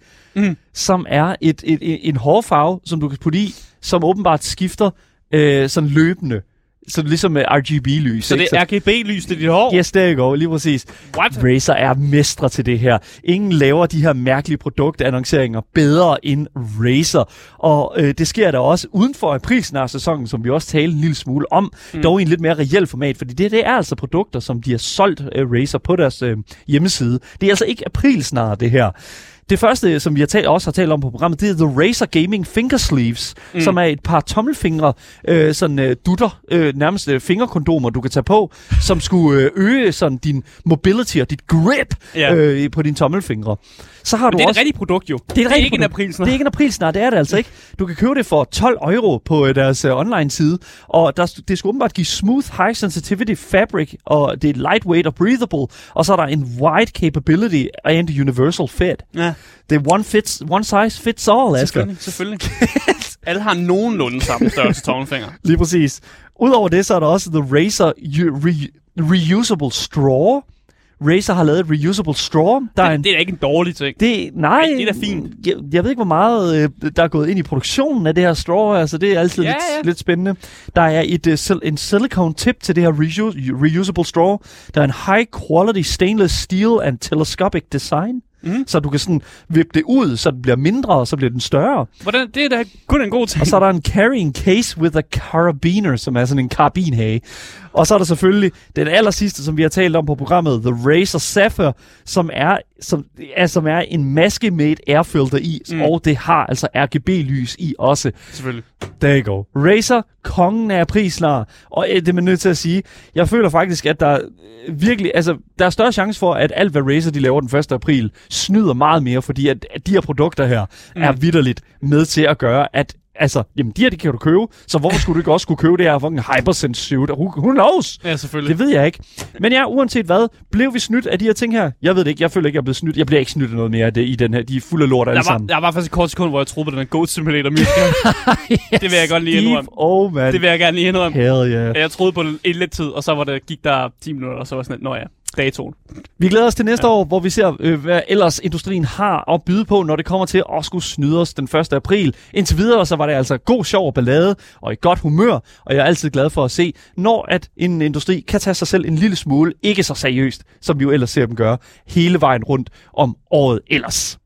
som er en hårfarve, som du kan putte i, som åbenbart skifter sådan løbende. Så ligesom med RGB-lys. Så det er RGB-lys, det er dit hår? Yes, there you go, lige præcis. What? Razer er mestre til det her. Ingen laver de her mærkelige produktannonceringer bedre end Razer. Og det sker der også uden for aprilsnarsæsonen, som vi også talte en lille smule om. Dog i en lidt mere reel format, fordi det er altså produkter, som de har solgt Razer på deres hjemmeside. Det er altså ikke aprilsnare, det her. Det første, som vi også har talt om på programmet, det er The Razer Gaming Fingersleeves, som er et par tommelfingre, dutter, nærmest fingerkondomer, du kan tage på, som skulle øge sådan din mobility og dit grip på dine tommelfingre. Så har du det er et rigtigt produkt, jo. Det er ikke en aprilsnar. Det er ikke en aprilsnar, det er det altså ikke. Du kan købe det for 12 euro på deres online-side, og det skal åbenbart give smooth, high sensitivity fabric, og det er lightweight og breathable, og så er der en wide capability and universal fit. Ja. Det er one size fits all, Asger. Selvfølgelig. Alle har nogenlunde samme størrelse tommelfinger. Lige præcis. Udover det, så er der også The Razer Reusable Straw. Razer har lavet et reusable straw. Det er da ikke en dårlig ting. Nej, det er da fint. Jeg ved ikke, hvor meget der er gået ind i produktionen af det her straw, altså det er altid lidt spændende. Der er en silicone tip til det her reusable straw. Der er en high quality stainless steel and telescopic design. Så du kan sådan vippe det ud, så den bliver mindre, og så bliver den større. Det er da kun en god ting. Og så er der en carrying case with a carabiner, som er sådan en karabinhage. Og så er der selvfølgelig den allersidste, som vi har talt om på programmet, The Razer Sapphire, som er en maske med et airfilter i, og det har altså RGB-lys i også. Selvfølgelig. There you go. Razer, kongen af aprilsnar. Og det er man nødt til at sige. Jeg føler faktisk, at der virkelig, altså der er større chance for, at alt hvad Razer de laver den 1. april, snyder meget mere, fordi at de her produkter her er vitterligt med til at gøre, at altså, jamen de her, det kan du købe, så hvorfor skulle du ikke også kunne købe det her fucking Hypersense Suit? Who knows? Ja, selvfølgelig. Det ved jeg ikke. Men ja, uanset hvad, blev vi snydt af de her ting her? Jeg ved det ikke, jeg føler ikke, jeg er blevet snydt. Jeg bliver ikke snydt af noget mere af det i den her. De er fulde af lort alle sammen. Der var faktisk et kort sekund, hvor jeg troede på den her Goat Simulator music. Yes, det vil jeg godt lige indrømme. Oh, man. Det vil jeg gerne lige indrømme. Hell yeah. Jeg troede på det i lidt tid, og så gik der 10 minutter, og så var sådan lidt, nå ja. Datoen. Vi glæder os til næste år, hvor vi ser, hvad ellers industrien har at byde på, når det kommer til at skulle snyde os den 1. april. Indtil videre, så var det altså god, sjov og ballade, og i godt humør, og jeg er altid glad for at se, når at en industri kan tage sig selv en lille smule, ikke så seriøst, som vi jo ellers ser dem gøre, hele vejen rundt om året ellers.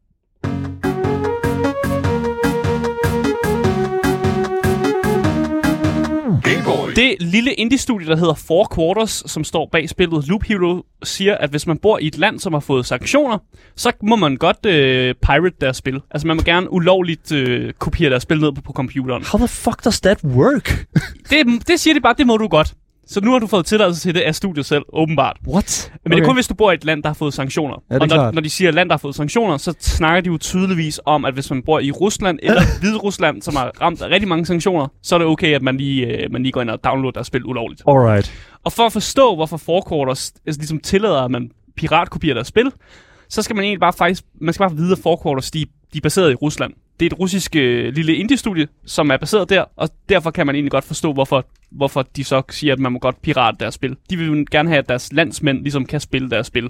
Det lille indie-studie, der hedder Four Quarters, som står bag spillet Loop Hero, siger, at hvis man bor i et land, som har fået sanktioner, så må man godt pirate deres spil. Altså, man må gerne ulovligt kopiere deres spil ned på computeren. How the fuck does that work? Det siger de bare, det må du godt. Så nu har du fået tilladelse til det af studiet selv, åbenbart. What? Men det er kun, hvis du bor i et land, der har fået sanktioner. Ja, og når de siger, at land, der har fået sanktioner, så snakker de jo tydeligvis om, at hvis man bor i Rusland eller Hviderusland, som har ramt af rigtig mange sanktioner, så er det okay, at man lige går ind og downloader deres spil ulovligt. Alright. Og for at forstå, hvorfor Four Quarters ligesom tillader, at man piratkopierer deres spil, så skal man egentlig bare man skal bare vide, at Four Quarters, de er baseret i Rusland. Det er et russisk lille indie-studie, som er baseret der, og derfor kan man egentlig godt forstå, hvorfor de så siger, at man må godt pirate deres spil. De vil gerne have, at deres landsmænd ligesom kan spille deres spil.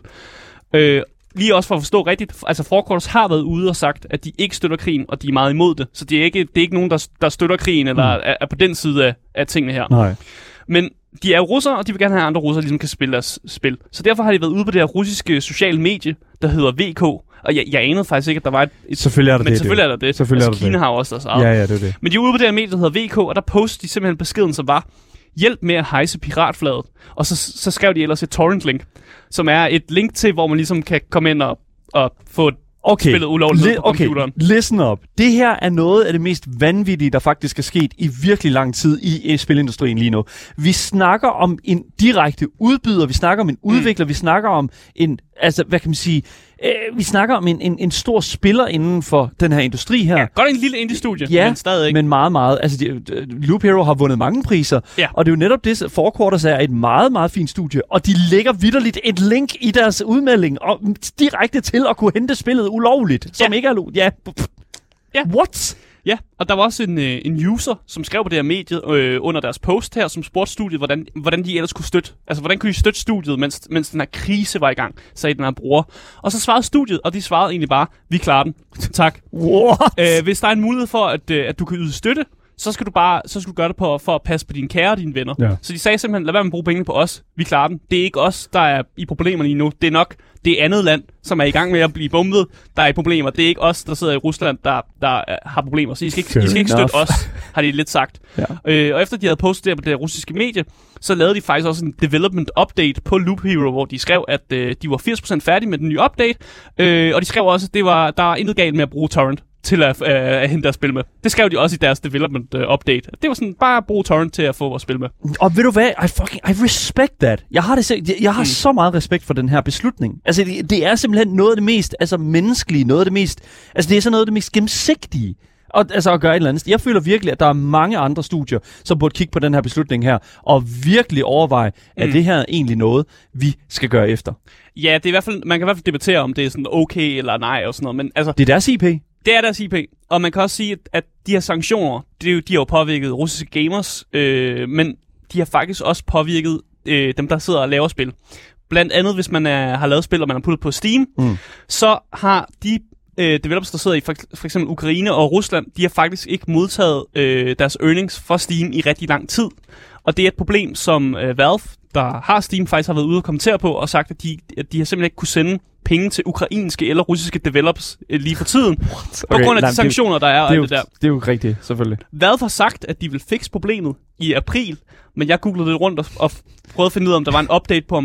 lige også for at forstå rigtigt, altså Four Quarters har været ude og sagt, at de ikke støtter krigen, og de er meget imod det. Så det er ikke nogen, der støtter krigen, eller er på den side af tingene her. Nej. Men de er russere, og de vil gerne have andre russere, ligesom kan spille deres spil. Så derfor har de været ude på det her russiske sociale medie, der hedder VK. Og jeg anede faktisk ikke, at der var et... Selvfølgelig er der det. Men selvfølgelig er der det. Altså, Kina har også deres eget. Ja, det er det. Men de er ude på det her medie, der hedder VK, og der postede de simpelthen beskeden, som var... Hjælp med at hejse piratflaget. Og så skrev de ellers et torrent-link, som er et link til, hvor man ligesom kan komme ind og få spillet ulovligt på computeren. Listen up. Det her er noget af det mest vanvittige, der faktisk er sket i virkelig lang tid i spilindustrien lige nu. Vi snakker om en direkte udbyder, vi snakker om en udvikler, vi snakker om en... Altså, hvad kan man sige... Vi snakker om en stor spiller inden for den her industri her. Ja, godt en lille indie-studie, men stadig ikke. Men meget, meget. Altså, Loop Hero har vundet mange priser, og det er jo netop det, at Four Quarters er et meget, meget fint studie, og de lægger vitterligt et link i deres udmelding, og direkte til at kunne hente spillet ulovligt, som ikke er lovligt. Ja. Ja. What? Ja, og der var også en user, som skrev på det her medie under deres post her, som spurgte studiet, hvordan de ellers kunne støtte. Altså, hvordan kunne I støtte studiet, mens den her krise var i gang, sagde den her bruger. Og så svarede studiet, og de svarede egentlig bare, vi klarer den. Tak. Hvis der er en mulighed for, at du kan yde støtte, så skal du gøre det for at passe på dine kære og dine venner. Ja. Så de sagde simpelthen, lad være med at bruge pengene på os. Vi klarer den. Det er ikke os, der er i problemer lige nu. Det er nok det andet land, som er i gang med at blive bombet, der er i problemer. Det er ikke os, der sidder i Rusland, der har problemer. Så I skal ikke støtte os, har de lidt sagt. Ja. Og efter de havde postet det på det russiske medie, så lavede de faktisk også en development update på Loop Hero, hvor de skrev, at de var 80% færdige med den nye update. Og de skrev også, at der var intet galt med at bruge torrent til at hente deres spil med. Det skrev de også i deres development update. Det var sådan, bare brug torrent til at få vores spil med. Og ved du hvad? I respect that. Jeg har så meget respekt for den her beslutning. Altså, det er simpelthen noget af det mest menneskelige, noget af det mest... Altså, det er sådan noget af det mest gennemsigtige. Og altså at gøre et eller andet. Jeg føler virkelig, at der er mange andre studier, som burde kigge på den her beslutning her, og virkelig overveje, at det her er egentlig noget, vi skal gøre efter. Ja, det er i hvert fald... Man kan i hvert fald debattere, om det er sådan okay eller nej, og sådan noget, men altså... Det er deres IP. Det er deres IP, og man kan også sige, at de her sanktioner, de har jo påvirket russiske gamers, men de har faktisk også påvirket dem, der sidder og laver spil. Blandt andet, hvis man har lavet spil, og man har puttet på Steam, så har de developers, der sidder i for eksempel Ukraine og Rusland, de har faktisk ikke modtaget deres earnings fra Steam i rigtig lang tid. Og det er et problem, som Valve, der har Steam, faktisk har været ude og kommentere på, og sagt, at de har simpelthen ikke kunne sende penge til ukrainske eller russiske developers lige for tiden, på grund af de sanktioner, der er. Det er jo rigtigt, selvfølgelig. Valve har sagt, at de vil fikse problemet i april, men jeg googlede lidt rundt og prøvede at finde ud af, om der var en update på,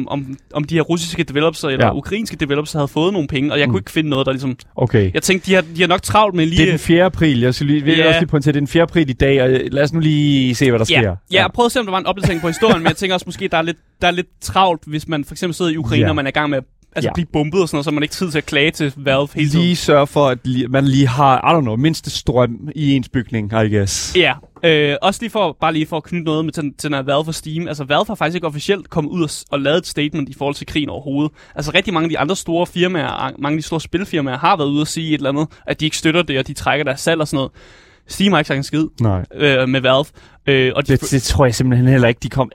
om de her russiske developers eller ukrainske developers havde fået nogle penge, og jeg kunne ikke finde noget, der ligesom... Okay. Jeg tænkte, de har nok travlt med lige... Det er den 4. april, jeg vil også lige pointere, det er den 4. april i dag, og lad os nu lige se, hvad der sker. Ja, jeg prøvede at se, om der var en opdatering på historien, men jeg tænker også, måske der er lidt travlt, hvis man for eksempel sidder i Ukraine, og man er i gang med at blive bumpet og sådan noget, så man ikke tid til at klage til Valve hele tiden. Lige sørge for, at man lige har, I don't know, mindste strøm i ens bygning, I guess. Ja, også bare for at knytte noget med til den her Valve og Steam. Altså, Valve har faktisk ikke officielt kommet ud og lavet et statement i forhold til krigen overhovedet. Altså, rigtig mange af de andre store firmaer, mange af de store spilfirmaer, har været ude og sige et eller andet, at de ikke støtter det, og de trækker deres salg og sådan noget. Steam har ikke sagt en skid med Valve. Og det tror jeg simpelthen heller ikke, de kom...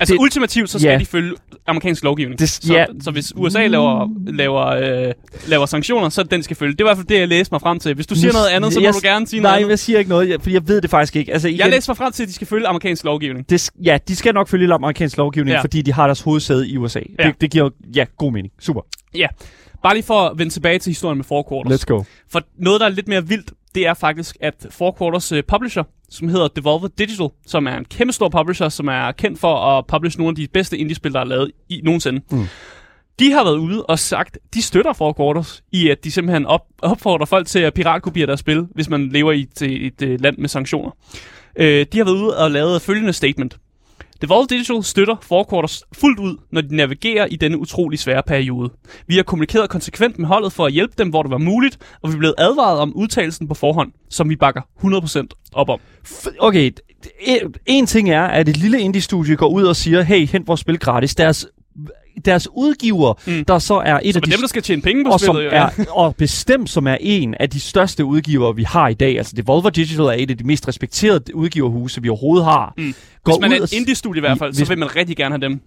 Altså ultimativt, så skal de følge amerikansk lovgivning. Så hvis USA laver sanktioner, så den skal følge. Det er i hvert fald det, jeg læste mig frem til. Hvis du siger noget andet, så må du gerne sige noget andet. Nej, jeg siger ikke noget, for jeg ved det faktisk ikke. Altså, jeg læste mig frem til, at de skal følge amerikansk lovgivning. De skal nok følge amerikansk lovgivning, fordi de har deres hovedsæde i USA. Ja. Det giver god mening. Super. Ja. Bare lige for at vende tilbage til historien med Four Quarters. Let's go. For noget, der er lidt mere vildt, det er faktisk, at Four Quarters publisher, som hedder Devolver Digital, som er en kæmpe stor publisher, som er kendt for at publishe nogle af de bedste indie-spil, der er lavet nogensinde. De har været ude og sagt, de støtter Four Quarters i, at de simpelthen opfordrer folk til at piratkopiere deres spil, hvis man lever i et land med sanktioner. De har været ude og lavet følgende statement. Devolver Digital støtter Four Quarters fuldt ud, når de navigerer i denne utrolig svære periode. Vi har kommunikeret konsekvent med holdet for at hjælpe dem, hvor det var muligt, og vi er blevet advaret om udtalelsen på forhånd, som vi bakker 100% op om. Okay, en ting er, at et lille indie-studie går ud og siger, hey, hent vores spil gratis. Deres deres udgiver, der så er et som af de... Dem, der skal tjene penge på og spillet, som er, og bestemt som er en af de største udgivere, vi har i dag. Altså Devolver Digital er et af de mest respekterede udgiverhuse, vi overhovedet har. Mm. Hvis man er et indie-studie i hvert fald, så vil man rigtig gerne have dem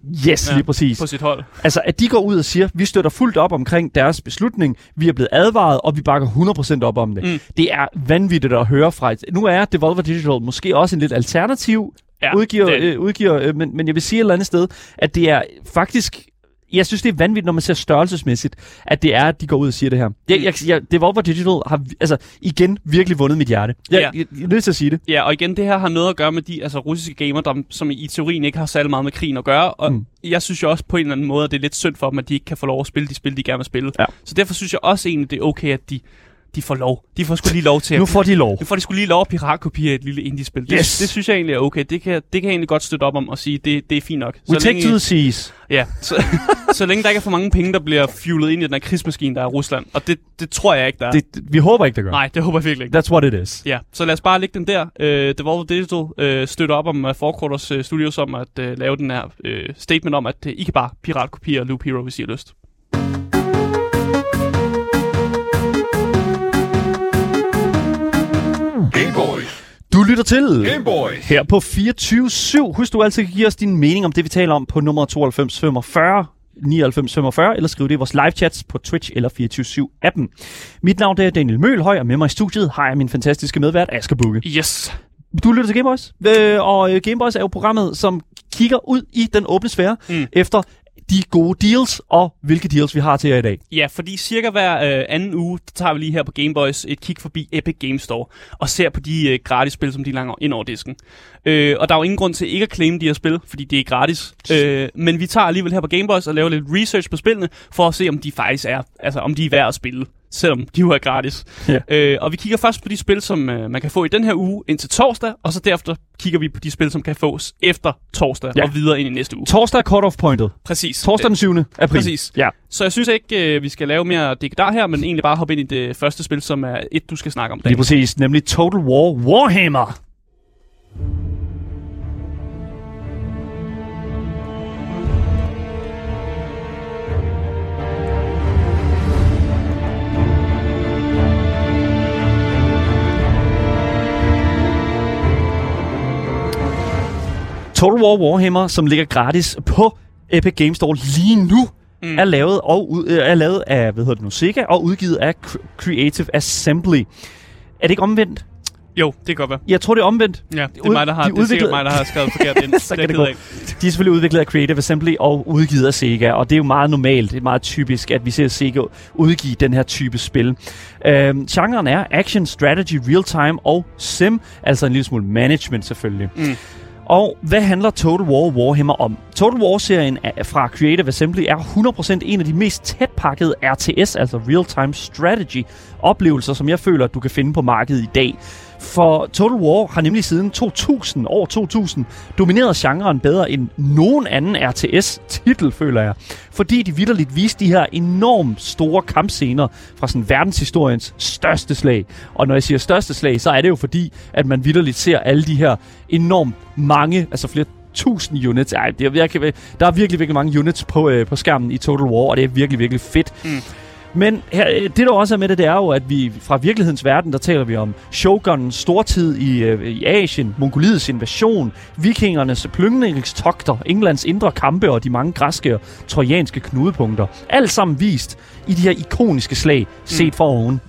lige præcis. På sit hold. Altså, at de går ud og siger, vi støtter fuldt op omkring deres beslutning, vi er blevet advaret, og vi bakker 100% op om det. Mm. Det er vanvittigt at høre fra. Nu er Devolver Digital måske også en lidt alternativ udgiver, men jeg vil sige et eller andet sted, at det er faktisk... Jeg synes, det er vanvittigt, når man ser størrelsesmæssigt, at det er, at de går ud og siger det her. Devolver Digital har altså igen virkelig vundet mit hjerte. Jeg er nødt til at sige det. Ja, og igen, det her har noget at gøre med de altså, russiske gamer, der, som i teorien ikke har særlig meget med krigen at gøre. Og jeg synes jo også på en eller anden måde, at det er lidt synd for dem, at de ikke kan få lov at spille de spil, de gerne vil spille. Ja. Så derfor synes jeg også egentlig, det er okay, at de får lov. De får sgu lige lov til at... Nu får de sgu lige lov at piratkopiere et lille indie-spil. Yes. Det synes jeg egentlig er okay. Det kan jeg egentlig godt støtte op om og sige, det er fint nok. We take to the seas. Ja, så længe der ikke er for mange penge, der bliver fuelet ind i den her krigsmaskine, der er i Rusland. Og det tror jeg ikke, der er. Vi håber ikke, det gør. Nej, det håber jeg virkelig ikke. That's what it is. Ja, så lad os bare lægge den der. Devolver Digital støtter op om Four Quarters Studios om at lave den her statement om, at I kan bare piratkopiere Loop Hero, hvis I har lyst. Du lytter til Gameboy her på 24/7. Husk, du altid kan give os din mening om det, vi taler om på nummer 9245 9945, eller skriv det i vores live-chats på Twitch eller 24/7-appen. Mit navn er Daniel Mølhøj, og med mig i studiet har jeg min fantastiske medvært, Asger Bukke. Yes! Du lytter til Gameboys, og Gameboys er jo programmet, som kigger ud i den åbne sfære efter de gode deals, og hvilke deals vi har til jer i dag. Ja, fordi cirka hver anden uge, der tager vi lige her på Gameboys et kig forbi Epic Games Store, og ser på de gratis spil, som de langer ind over disken. Og der er jo ingen grund til ikke at claim de her spil, fordi det er gratis. Men vi tager alligevel her på Gameboys og laver lidt research på spillene, for at se, om de faktisk er, altså om de er værd at spille, selvom de jo er gratis. Yeah. Og vi kigger først på de spil, som man kan få i den her uge indtil torsdag, og så derefter kigger vi på de spil, som kan fås efter torsdag og videre ind i næste uge. Torsdag er cut-off-pointet. Præcis. Torsdag den 7. april. Præcis. Ja. Så jeg synes ikke, vi skal lave mere digedar her, men egentlig bare hoppe ind i det første spil, som er et, du skal snakke om. Lige præcis, nemlig Total War Warhammer. Total War Warhammer, som ligger gratis på Epic Games Store lige nu, er lavet af, Sega og udgivet af Creative Assembly. Er det ikke omvendt? Jo, det kan godt være. Jeg tror, det er omvendt. Ja, det er mig, der har, skrevet forkert ind. Så kan det gå. De er selvfølgelig udviklet af Creative Assembly og udgivet af Sega, og det er jo meget normalt, det er meget typisk, at vi ser Sega udgive den her type spil. Genren er action, strategy, real-time og sim, altså en lille smule management selvfølgelig. Mm. Og hvad handler Total War Warhammer om? Total War-serien fra Creative Assembly er 100% en af de mest tætpakkede RTS, altså real-time strategy-oplevelser, som jeg føler, at du kan finde på markedet i dag. For Total War har nemlig siden 2000 domineret genren bedre end nogen anden RTS-titel, føler jeg. Fordi de vitterligt viste de her enormt store kampscener fra sådan verdenshistoriens største slag. Og når jeg siger største slag, så er det jo fordi, at man vitterligt ser alle de her enormt mange, altså flere 1000 units. Ej, der er virkelig, virkelig mange units på skærmen i Total War, og det er virkelig, virkelig fedt. Mm. Men det, der også er med det, det er jo, at vi fra virkelighedens verden, der taler vi om shogunens stortid i Asien, Mongoliets invasion, vikingernes plyndringstogter, Englands indre kampe og de mange græske og trojanske knudepunkter. Alt sammen vist i de her ikoniske slag set fra oven.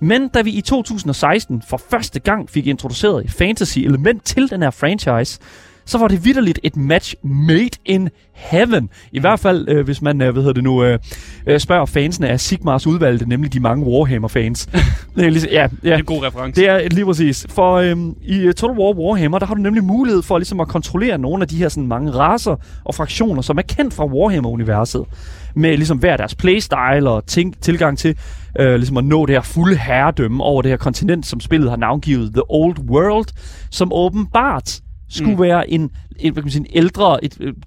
Men da vi i 2016 for første gang fik introduceret et fantasy-element til den her franchise, så var det vitterligt et match made in heaven. I hvert fald, hvis man spørger fansene af Sigmars udvalgte, nemlig de mange Warhammer-fans. Det er en god reference. Det er lige præcis. For i Total War Warhammer, der har du nemlig mulighed for ligesom at kontrollere nogle af de her sådan, mange racer og fraktioner, som er kendt fra Warhammer-universet. Med ligesom hver deres playstyle og tilgang til ligesom at nå det her fulde herredømme over det her kontinent, som spillet har navngivet The Old World, som åbenbart skulle være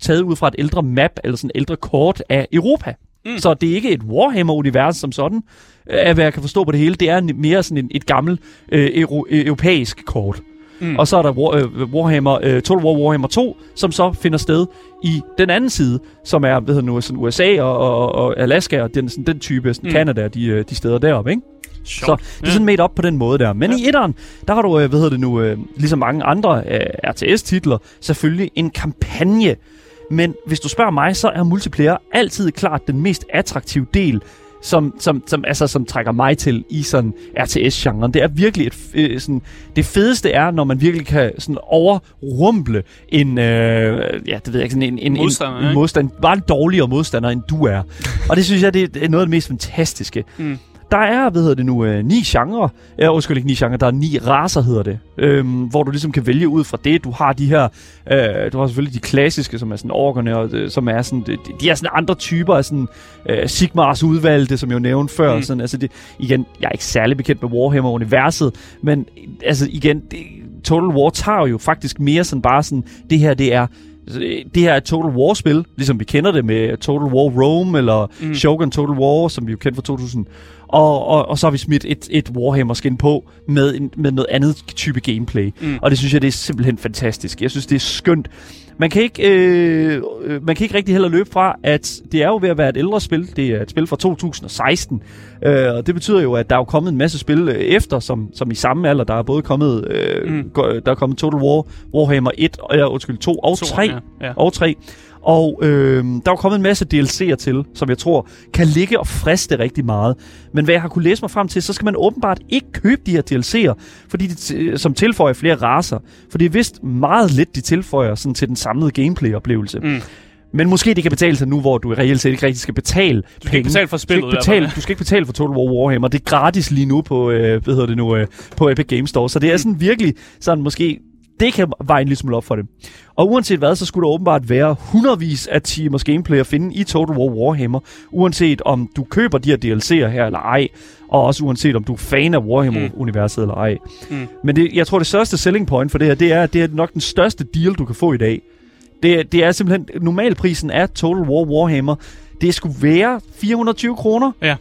taget ud fra et ældre map, eller sådan et ældre kort af Europa. Mm. Så det er ikke et Warhammer-univers som sådan, af hvad jeg kan forstå på det hele. Det er mere sådan et gammelt europæisk kort. Og så er der Total War Warhammer 2, som så finder sted i den anden side, som er sådan USA og Alaska og den type, sådan Canada, de steder deroppe, ikke? Sjov. Så det er sådan made op på den måde der. Men i etteren, der har du, ligesom mange andre RTS-titler, selvfølgelig en kampagne. Men hvis du spørger mig, så er multiplayer altid klart den mest attraktive del, som trækker mig til i sådan RTS-genren. Det er virkelig det fedeste er, når man virkelig kan sådan overrumple en modstand, bare en dårligere modstander, end du er. Og det synes jeg, det er noget af det mest fantastiske. Der er, 9 racer, hedder det. Hvor du ligesom kan vælge ud fra det. Du har de her, du har selvfølgelig de klassiske, som er sådan orkerne, og som er sådan, de er sådan andre typer af sådan Sigmars udvalgte, som jeg jo nævnte før. Sådan, altså det, igen, jeg er ikke særlig bekendt med Warhammer-universet, men altså igen, Total War tager jo faktisk mere sådan bare sådan, det her er et Total War-spil, ligesom vi kender det med Total War Rome, eller Shogun Total War, som vi jo kendte fra 2000. Og så har vi smidt et Warhammer-skin på med noget andet type gameplay. Og det synes jeg, det er simpelthen fantastisk. Jeg synes, det er skønt. Man kan ikke rigtig heller løbe fra, at det er jo ved at være et ældre spil. Det er et spil fra 2016. Og det betyder jo, at der er jo kommet en masse spil efter, som i samme alder. Der er både kommet, der er kommet Total War, Warhammer 2 og 3. Og der er kommet en masse DLC'er til, som jeg tror kan ligge og friste rigtig meget. Men hvad jeg har kunne læse mig frem til, så skal man åbenbart ikke købe de her DLC'er, fordi som tilføjer flere racer. For det er vist meget lidt, de tilføjer sådan, til den samlede gameplay-oplevelse. Men måske det kan betale sig nu, hvor du reelt set ikke rigtig skal betale penge. Du skal ikke betale for spillet. Du skal ikke betale for Total War Warhammer. Det er gratis lige nu på, på Epic Games Store. Så det er sådan virkelig sådan måske... Det kan veje en lille smule op for det. Og uanset hvad, så skulle der åbenbart være hundredvis af timers gameplay at finde i Total War Warhammer, uanset om du køber de her DLC'er her eller ej, og også uanset om du er fan af Warhammer-universet eller ej. Men jeg tror, det største selling point for det her, det er nok den største deal, du kan få i dag. Det er simpelthen, normalprisen af Total War Warhammer, det skulle være 420 kroner. Ja.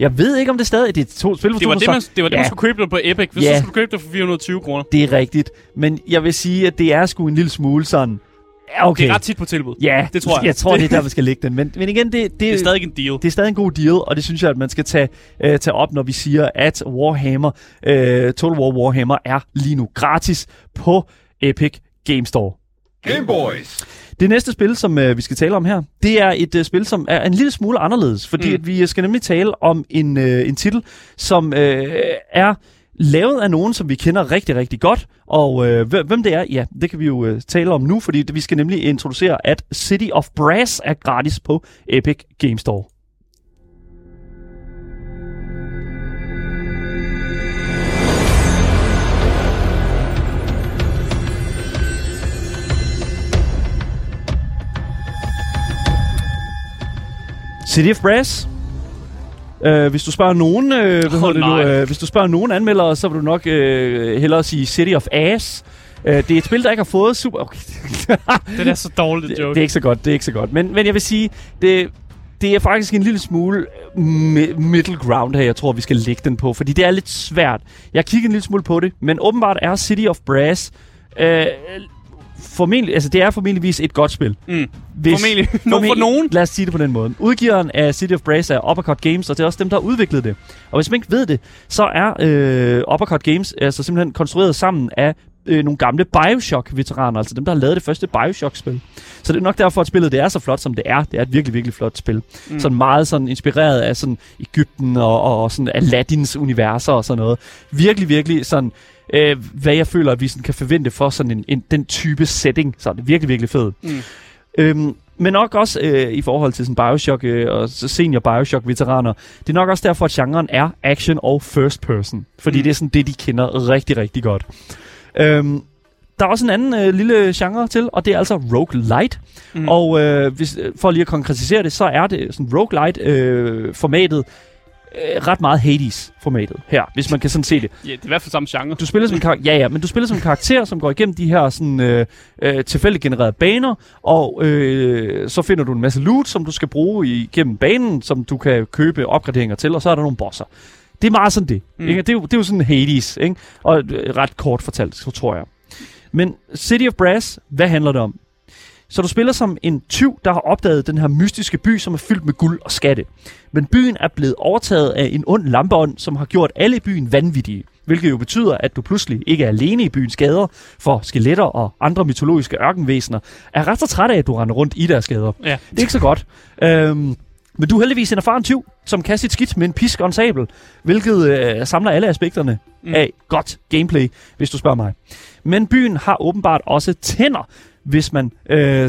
Jeg ved ikke, om det stadig det er to spil for 200. Det var det, man skulle købe det på Epic. Hvis du skulle købe det for 420 kroner. Det er rigtigt. Men jeg vil sige, at det er sgu en lille smule sådan... Okay. Det er ret tit på tilbud. Ja, det tror jeg. Jeg tror, det er der, man skal lægge den. Men igen, det er stadig en deal. Det er stadig en god deal, og det synes jeg, at man skal tage op, når vi siger, at Warhammer, Total War Warhammer er lige nu gratis på Epic Games Store. Game Boys. Det næste spil, som vi skal tale om her, det er et spil, som er en lille smule anderledes, fordi at vi skal nemlig tale om en titel, som er lavet af nogen, som vi kender rigtig, rigtig godt, og hvem det er, ja, det kan vi jo tale om nu, fordi vi skal nemlig introducere, at City of Brass er gratis på Epic Games Store. City of Brass. Hvis du spørger nogen, hvis du spørger nogen anmeldere, så vil du nok hellere sige City of Ass. Det er et spil, der ikke har fået super. Okay. Det er så dårligt joke. Det er ikke så godt. Men jeg vil sige, det er faktisk en lille smule middle ground her. Jeg tror, vi skal lægge den på, fordi det er lidt svært. Jeg kigger en lille smule på det, men åbenbart er City of Brass. Det er formentligvis et godt spil. For nogen. Lad os sige det på den måde. Udgiveren af City of Brass er Uppercut Games, og det er også dem, der har udviklet det. Og hvis man ikke ved det, så er Uppercut Games altså simpelthen konstrueret sammen af nogle gamle Bioshock-veteraner, altså dem, der har lavet det første Bioshock-spil. Så det er nok derfor, at spillet det er så flot, som det er. Det er et virkelig, virkelig flot spil. Sådan meget sådan inspireret af sådan Egypten og sådan Aladdins universer og sådan noget. Virkelig, virkelig sådan... hvad jeg føler, at vi sådan kan forvente for sådan den type setting. Så er det virkelig, virkelig fedt. Men nok også i forhold til sådan Bioshock og senior Bioshock-veteraner, det er nok også derfor, at genren er action og first person. Fordi det er sådan det, de kender rigtig, rigtig godt. Der er også en anden lille genre til, og det er altså roguelite. Og for lige at konkretisere det, så er det sådan roguelite-formatet, ret meget Hades-formatet her, hvis man kan sådan se det. Ja, det er i hvert fald samme genre. Du spiller som en karakter, men du spiller som en karakter, som går igennem de her sådan tilfældigt genererede baner, og så finder du en masse loot, som du skal bruge igennem banen, som du kan købe opgraderinger til, og så er der nogle bosser. Det er meget sådan det. Mm. Ikke? Det er jo sådan Hades, ikke? Og ret kort fortalt, så tror jeg. Men City of Brass, hvad handler det om? Så du spiller som en tyv, der har opdaget den her mystiske by, som er fyldt med guld og skatte. Men byen er blevet overtaget af en ond lampeånd, som har gjort alle i byen vanvittige. Hvilket jo betyder, at du pludselig ikke er alene i byens gader, for skeletter og andre mytologiske ørkenvæsener er ret så træt af, at du render rundt i deres gader. Ja. Det er ikke så godt. Men du er heldigvis en erfaren tyv, som kan sit skidt med en pisk og en sabel, hvilket samler alle aspekterne af godt gameplay, hvis du spørger mig. Men byen har åbenbart også tænder, hvis man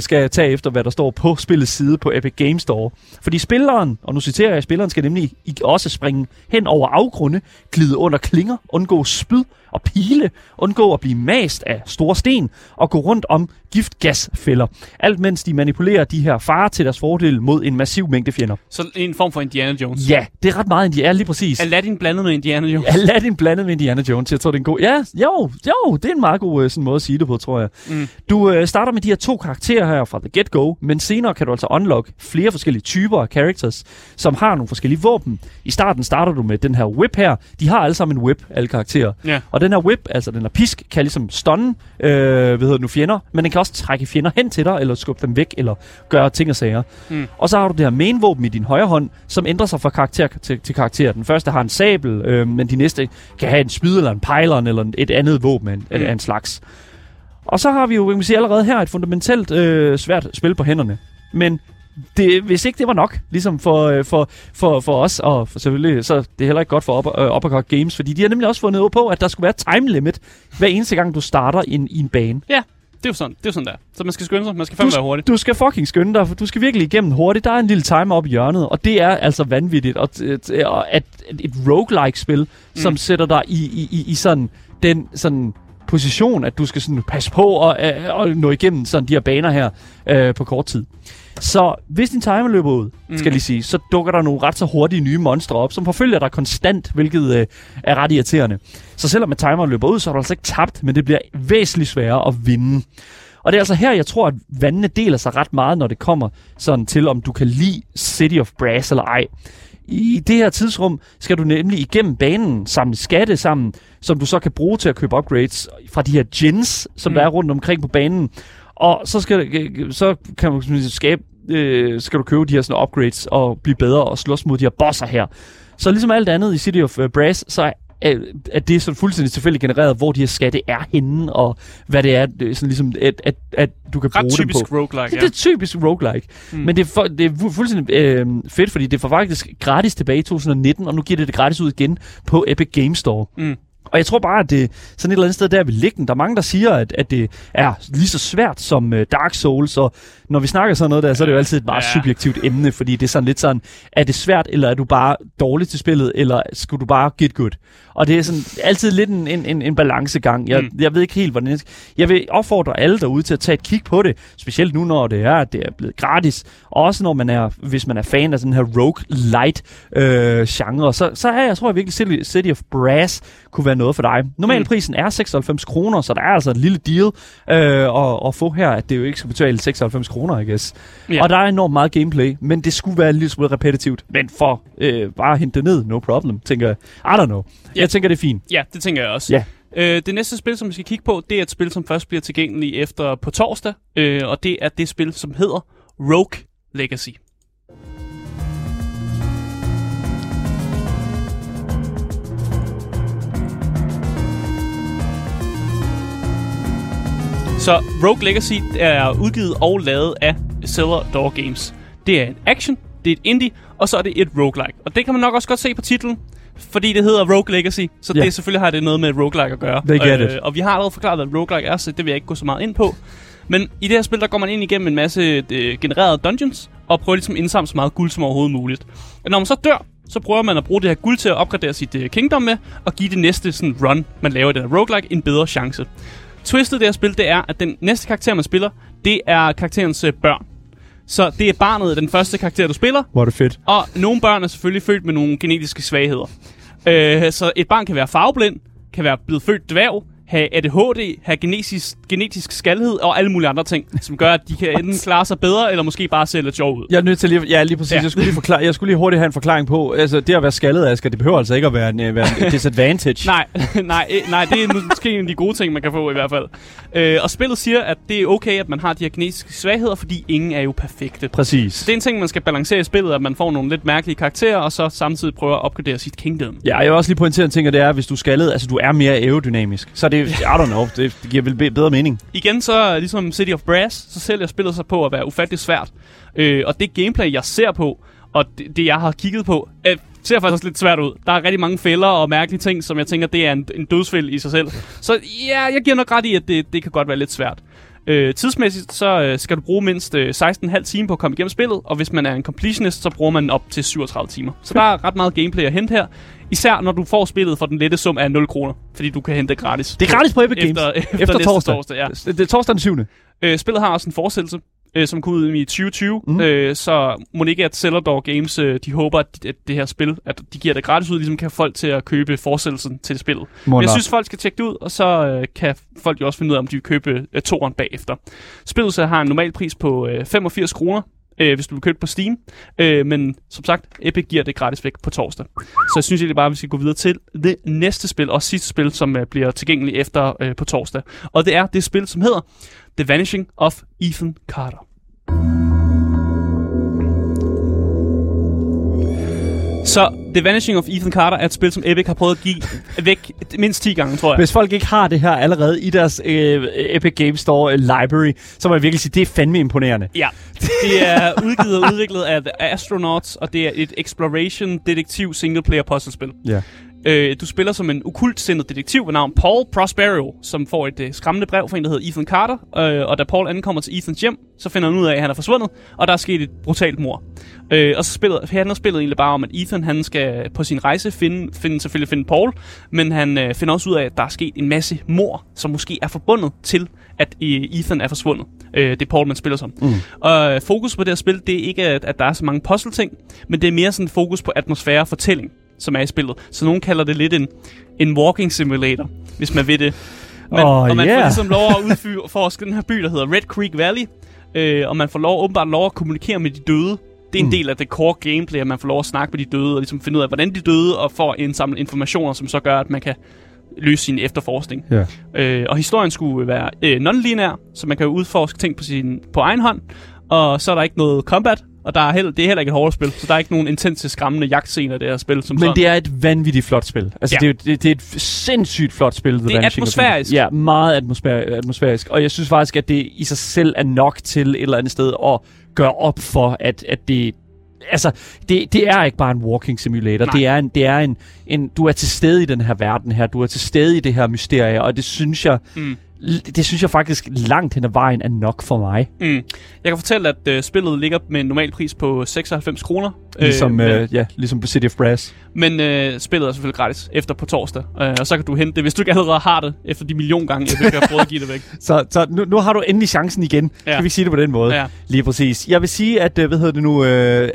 skal tage efter, hvad der står på spillets side på Epic Games Store. Fordi spilleren, og nu citerer jeg, spilleren skal nemlig også springe hen over afgrunde, glide under klinger, undgå spyd og pile, undgå at blive mast af store sten og gå rundt om giftgasfælder. Alt mens de manipulerer de her farer til deres fordel mod en massiv mængde fjender. Så en form for Indiana Jones? Ja, det er ret meget Indiana, lige præcis. Aladdin blandet med Indiana Jones? Aladdin blandet med Indiana Jones, jeg tror det er en god... Ja, jo, det er en meget god sådan måde at sige det på, tror jeg. Mm. Du starter med de her 2 karakterer her fra The Get-Go, men senere kan du altså unlock flere forskellige typer af characters, som har nogle forskellige våben. I starten starter du med den her whip her. De har alle sammen en whip, alle karakterer. Yeah. Og den her whip, altså den her pisk, kan ligesom stunne fjender, men den kan også trække fjender hen til dig, eller skubbe dem væk, eller gøre ting og sager. Mm. Og så har du det her main-våben i din højre hånd, som ændrer sig fra karakter til karakter. Den første har en sabel, men de næste kan have en spyd, eller en pylon, eller et andet våben af en slags. Og så har vi jo, kan sige, allerede her et fundamentalt svært spil på hænderne. Men det, hvis ikke det var nok, ligesom for os, og for selvfølgelig, så det er heller ikke godt for Uppercut Games, fordi de har nemlig også fundet på, at der skulle være et time limit, hver eneste gang du starter i en bane. Ja, det er jo sådan, der. Så man skal skynde sig, man skal fandme være hurtigt. Du skal fucking skynde dig, for du skal virkelig igennem hurtigt. Der er en lille timer oppe i hjørnet, og det er altså vanvittigt. Og at et roguelike-spil, som sætter dig i sådan den sådan... position, at du skal sådan passe på og nå igennem sådan de her baner her på kort tid. Så hvis din timer løber ud, skal jeg lige sige, så dukker der nogle ret så hurtige nye monstre op, som forfølger dig konstant, hvilket er ret irriterende. Så selvom at timeren løber ud, så er du altså ikke tabt, men det bliver væsentligt sværere at vinde. Og det er altså her, jeg tror, at vandene deler sig ret meget, når det kommer sådan til, om du kan lide City of Brass eller ej. I det her tidsrum skal du nemlig igennem banen samle skatte sammen, som du så kan bruge til at købe upgrades fra de her gens, som der er rundt omkring på banen. Og skal du købe de her sådan upgrades og blive bedre og slås mod de her bosser her. Så ligesom alt andet i City of Brass, så er det sådan fuldstændig tilfældigt genereret, hvor de her skatte er henne, og hvad det er, sådan ligesom, at du kan bruge dem på. Roguelike, det er typisk roguelike. Mm. Men det er fuldstændig fedt, fordi det var faktisk gratis tilbage i 2019, og nu giver det gratis ud igen på Epic Games Store. Mm. Og jeg tror bare, at det sådan et eller andet sted der ved liggen. Der er mange, der siger, at det er lige så svært som Dark Souls, og når vi snakker sådan noget der, så er det jo altid et meget subjektivt emne, fordi det er sådan lidt sådan, er det svært, eller er du bare dårlig til spillet, eller skulle du bare get good? Og det er sådan altid lidt en balancegang. Jeg ved ikke helt, hvordan jeg vil opfordre alle derude til at tage et kig på det, specielt nu, når det er blevet gratis, og også når hvis man er fan af sådan her roguelite genre, så er jeg, tror jeg virkelig, City of Brass kunne være noget for dig. Normalprisen er 96 kroner, så der er altså et lille deal at få her, at det jo ikke skal betale 96 kroner, I guess. Yeah. Og der er enormt meget gameplay, men det skulle være en lille smule repetitivt. Men for bare at hente det ned, no problem, tænker jeg. I don't know. Yeah. Jeg tænker, det er fint. Ja, det tænker jeg også. Yeah. Det næste spil, som vi skal kigge på, det er et spil, som først bliver tilgængeligt efter på torsdag, og det er det spil, som hedder Rogue Legacy. Så Rogue Legacy er udgivet og lavet af Cellar Door Games. Det er en action, det er et indie, og så er det et roguelike. Og det kan man nok også godt se på titlen, fordi det hedder Rogue Legacy, så det selvfølgelig har det noget med roguelike at gøre. Og vi har allerede forklaret, hvad roguelike er, så det vil jeg ikke gå så meget ind på. Men i det her spil, der går man ind igennem en masse genererede dungeons, og prøver ligesom at indsamle så meget guld som overhovedet muligt. Og når man så dør, så prøver man at bruge det her guld til at opgradere sit kingdom med, og give det næste sådan run, man laver i den her roguelike, en bedre chance. Twistet det her spil, det er, at den næste karakter, man spiller, det er karakterens børn. Så det er barnet af den første karakter, du spiller. Hvor er det fedt. Og nogle børn er selvfølgelig født med nogle genetiske svagheder. Så et barn kan være farveblind, kan være blevet født dværg, have ADHD, have genetisk genetisk skaldhed og alle mulige andre ting, som gør, at de kan enten klare sig bedre, eller måske bare sælge et job ud. Jeg er nødt til lige... Ja, lige præcis. Ja. Jeg skulle lige hurtigt have en forklaring på. Altså, det at være skaldet, Asger, det behøver altså ikke at være en disadvantage. nej, det er måske en af de gode ting, man kan få i hvert fald. Og spillet siger, at det er okay, at man har de her genetiske svagheder, fordi ingen er jo perfekte. Præcis. Det er en ting, man skal balancere i spillet, at man får nogle lidt mærkelige karakterer, og så samtidig prøver at opgradere sit kingdom. Ja, jeg vil også lige pointere en ting, og det er, at hvis du skaldet, altså du er mere aerodynamisk. Så det, I don't know, det giver vel bedre mening. Igen så, ligesom City of Brass, så sælger spillet sig på at være ufatteligt svært. Og det gameplay, jeg ser på, og det jeg har kigget på, ser faktisk også lidt svært ud. Der er rigtig mange fælder og mærkelige ting, som jeg tænker, det er en dødsfælde i sig selv. Så ja, jeg giver nok ret i, at det kan godt være lidt svært. Tidsmæssigt så skal du bruge mindst 16,5 timer på at komme igennem spillet, og hvis man er en completionist, så bruger man op til 37 timer. Så der er ret meget gameplay at hente her, især når du får spillet for den lette sum af 0 kroner, fordi du kan hente gratis. Det er gratis på Epic Games efter torsdag. Ja. Det er torsdag den 7. Spillet har også en fortsættelse, som kom ud i 2020, så Monika at Cellador Games, de håber, at det her spil, at de giver det gratis ud, ligesom kan folk til at købe fortsættelsen til spillet. Men jeg synes, folk skal tjekke det ud, og så kan folk jo også finde ud af, om de vil købe toren bagefter. Spillet så har en normal pris på 85 kroner, hvis du vil købe på Steam, men som sagt, Epic giver det gratis væk på torsdag. Så jeg synes egentlig bare, at vi skal gå videre til det næste spil, og sidste spil, som bliver tilgængeligt efter på torsdag. Og det er det spil, som hedder The Vanishing of Ethan Carter. Så The Vanishing of Ethan Carter er et spil, som Epic har prøvet at give væk mindst 10 gange, tror jeg. Hvis folk ikke har det her allerede i deres Epic Games Store library, så må jeg virkelig sige, det er fandme imponerende. Ja, det er udgivet og udviklet af The Astronauts, og det er et exploration-detektiv singleplayer-puzzlespil. Ja. Du spiller som en okkultsindet detektiv ved navn Paul Prospero, som får et skræmmende brev fra en, der hedder Ethan Carter. Og da Paul ankommer til Ethans hjem, så finder han ud af, at han er forsvundet, og der er sket et brutalt mord. Og så handler spillet egentlig bare om, at Ethan han skal på sin rejse finde Paul, men han finder også ud af, at der er sket en masse mord, som måske er forbundet til, at Ethan er forsvundet. Det er Paul, man spiller som. Og fokus på det her spil, det er ikke, at der er så mange puzzle-ting, men det er mere sådan fokus på atmosfære og fortælling, som er i spillet. Så nogen kalder det lidt en walking simulator, hvis man ved det. Man får ligesom lov at udforske den her by, der hedder Red Creek Valley, og man får åbenbart lov at kommunikere med de døde. Det er en del af det core gameplay, at man får lov at snakke med de døde, og ligesom finde ud af, hvordan de døde, og får indsamlet informationer, som så gør, at man kan løse sin efterforskning. Yeah. Og historien skulle være non-lineær, så man kan udforske ting på egen hånd, og så er der ikke noget combat, og der er det er heller ikke et hårdt spil, så der er ikke nogen intense, skræmmende jagtscener i det her spil. Som men sådan. Det er et vanvittigt flot spil. Altså, ja. Det er et sindssygt flot spil. Det er atmosfærisk. Ja, meget atmosfærisk. Og jeg synes faktisk, at det i sig selv er nok til et eller andet sted at gøre op for, at det... Altså, det er ikke bare en walking simulator. Nej. Det er en du er til stede i den her verden her. Du er til stede i det her mysterie, og det synes jeg... Det synes jeg faktisk langt hen ad vejen er nok for mig. Jeg kan fortælle, at spillet ligger med en normal pris på 96 kroner. Ligesom på City of Brass. Men spillet er selvfølgelig gratis efter på torsdag. Og så kan du hente det, hvis du ikke allerede har det, efter de million gange, jeg har prøvet at give det væk. Så nu har du endelig chancen igen. Ja. Kan vi sige det på den måde? Ja. Lige præcis. Jeg vil sige, at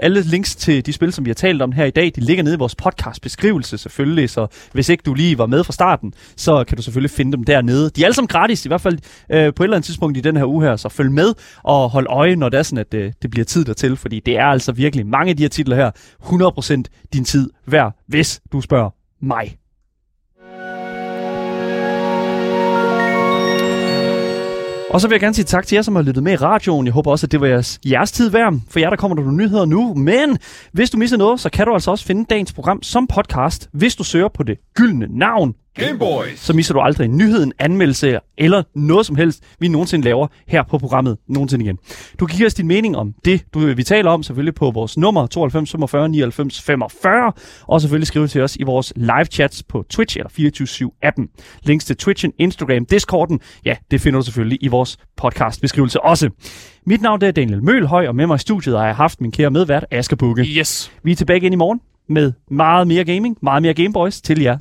alle links til de spil, som vi har talt om her i dag, de ligger nede i vores podcastbeskrivelse selvfølgelig. Så hvis ikke du lige var med fra starten, så kan du selvfølgelig finde dem dernede. De er alle sammen gratis. I hvert fald på et eller andet tidspunkt i den her uge her, så følg med og hold øje, når det er sådan, at det bliver tid dertil, fordi det er altså virkelig mange af de her titler her, 100% din tid værd, hvis du spørger mig. Og så vil jeg gerne sige tak til jer, som har lyttet med i radioen. Jeg håber også, at det var jeres tid værd. For jer, der kommer der nogle nyheder nu. Men hvis du misser noget, så kan du altså også finde dagens program som podcast, hvis du søger på det gyldne navn. Gameboys. Så misser du aldrig nyheden, anmeldelse eller noget som helst, vi nogensinde laver her på programmet nogensinde igen. Du kan give os din mening om det, vi taler om, selvfølgelig på vores nummer 92 45 99 45, og selvfølgelig skrive til os i vores live chats på Twitch eller 24/7-appen. Links til Twitchen, Instagram, Discorden, ja, det finder du selvfølgelig i vores podcastbeskrivelse også. Mit navn er Daniel Mølhøj, og med mig i studiet har jeg haft min kære medvært Asger Bukke. Yes. Vi er tilbage igen i morgen med meget mere gaming, meget mere Gameboys til jer.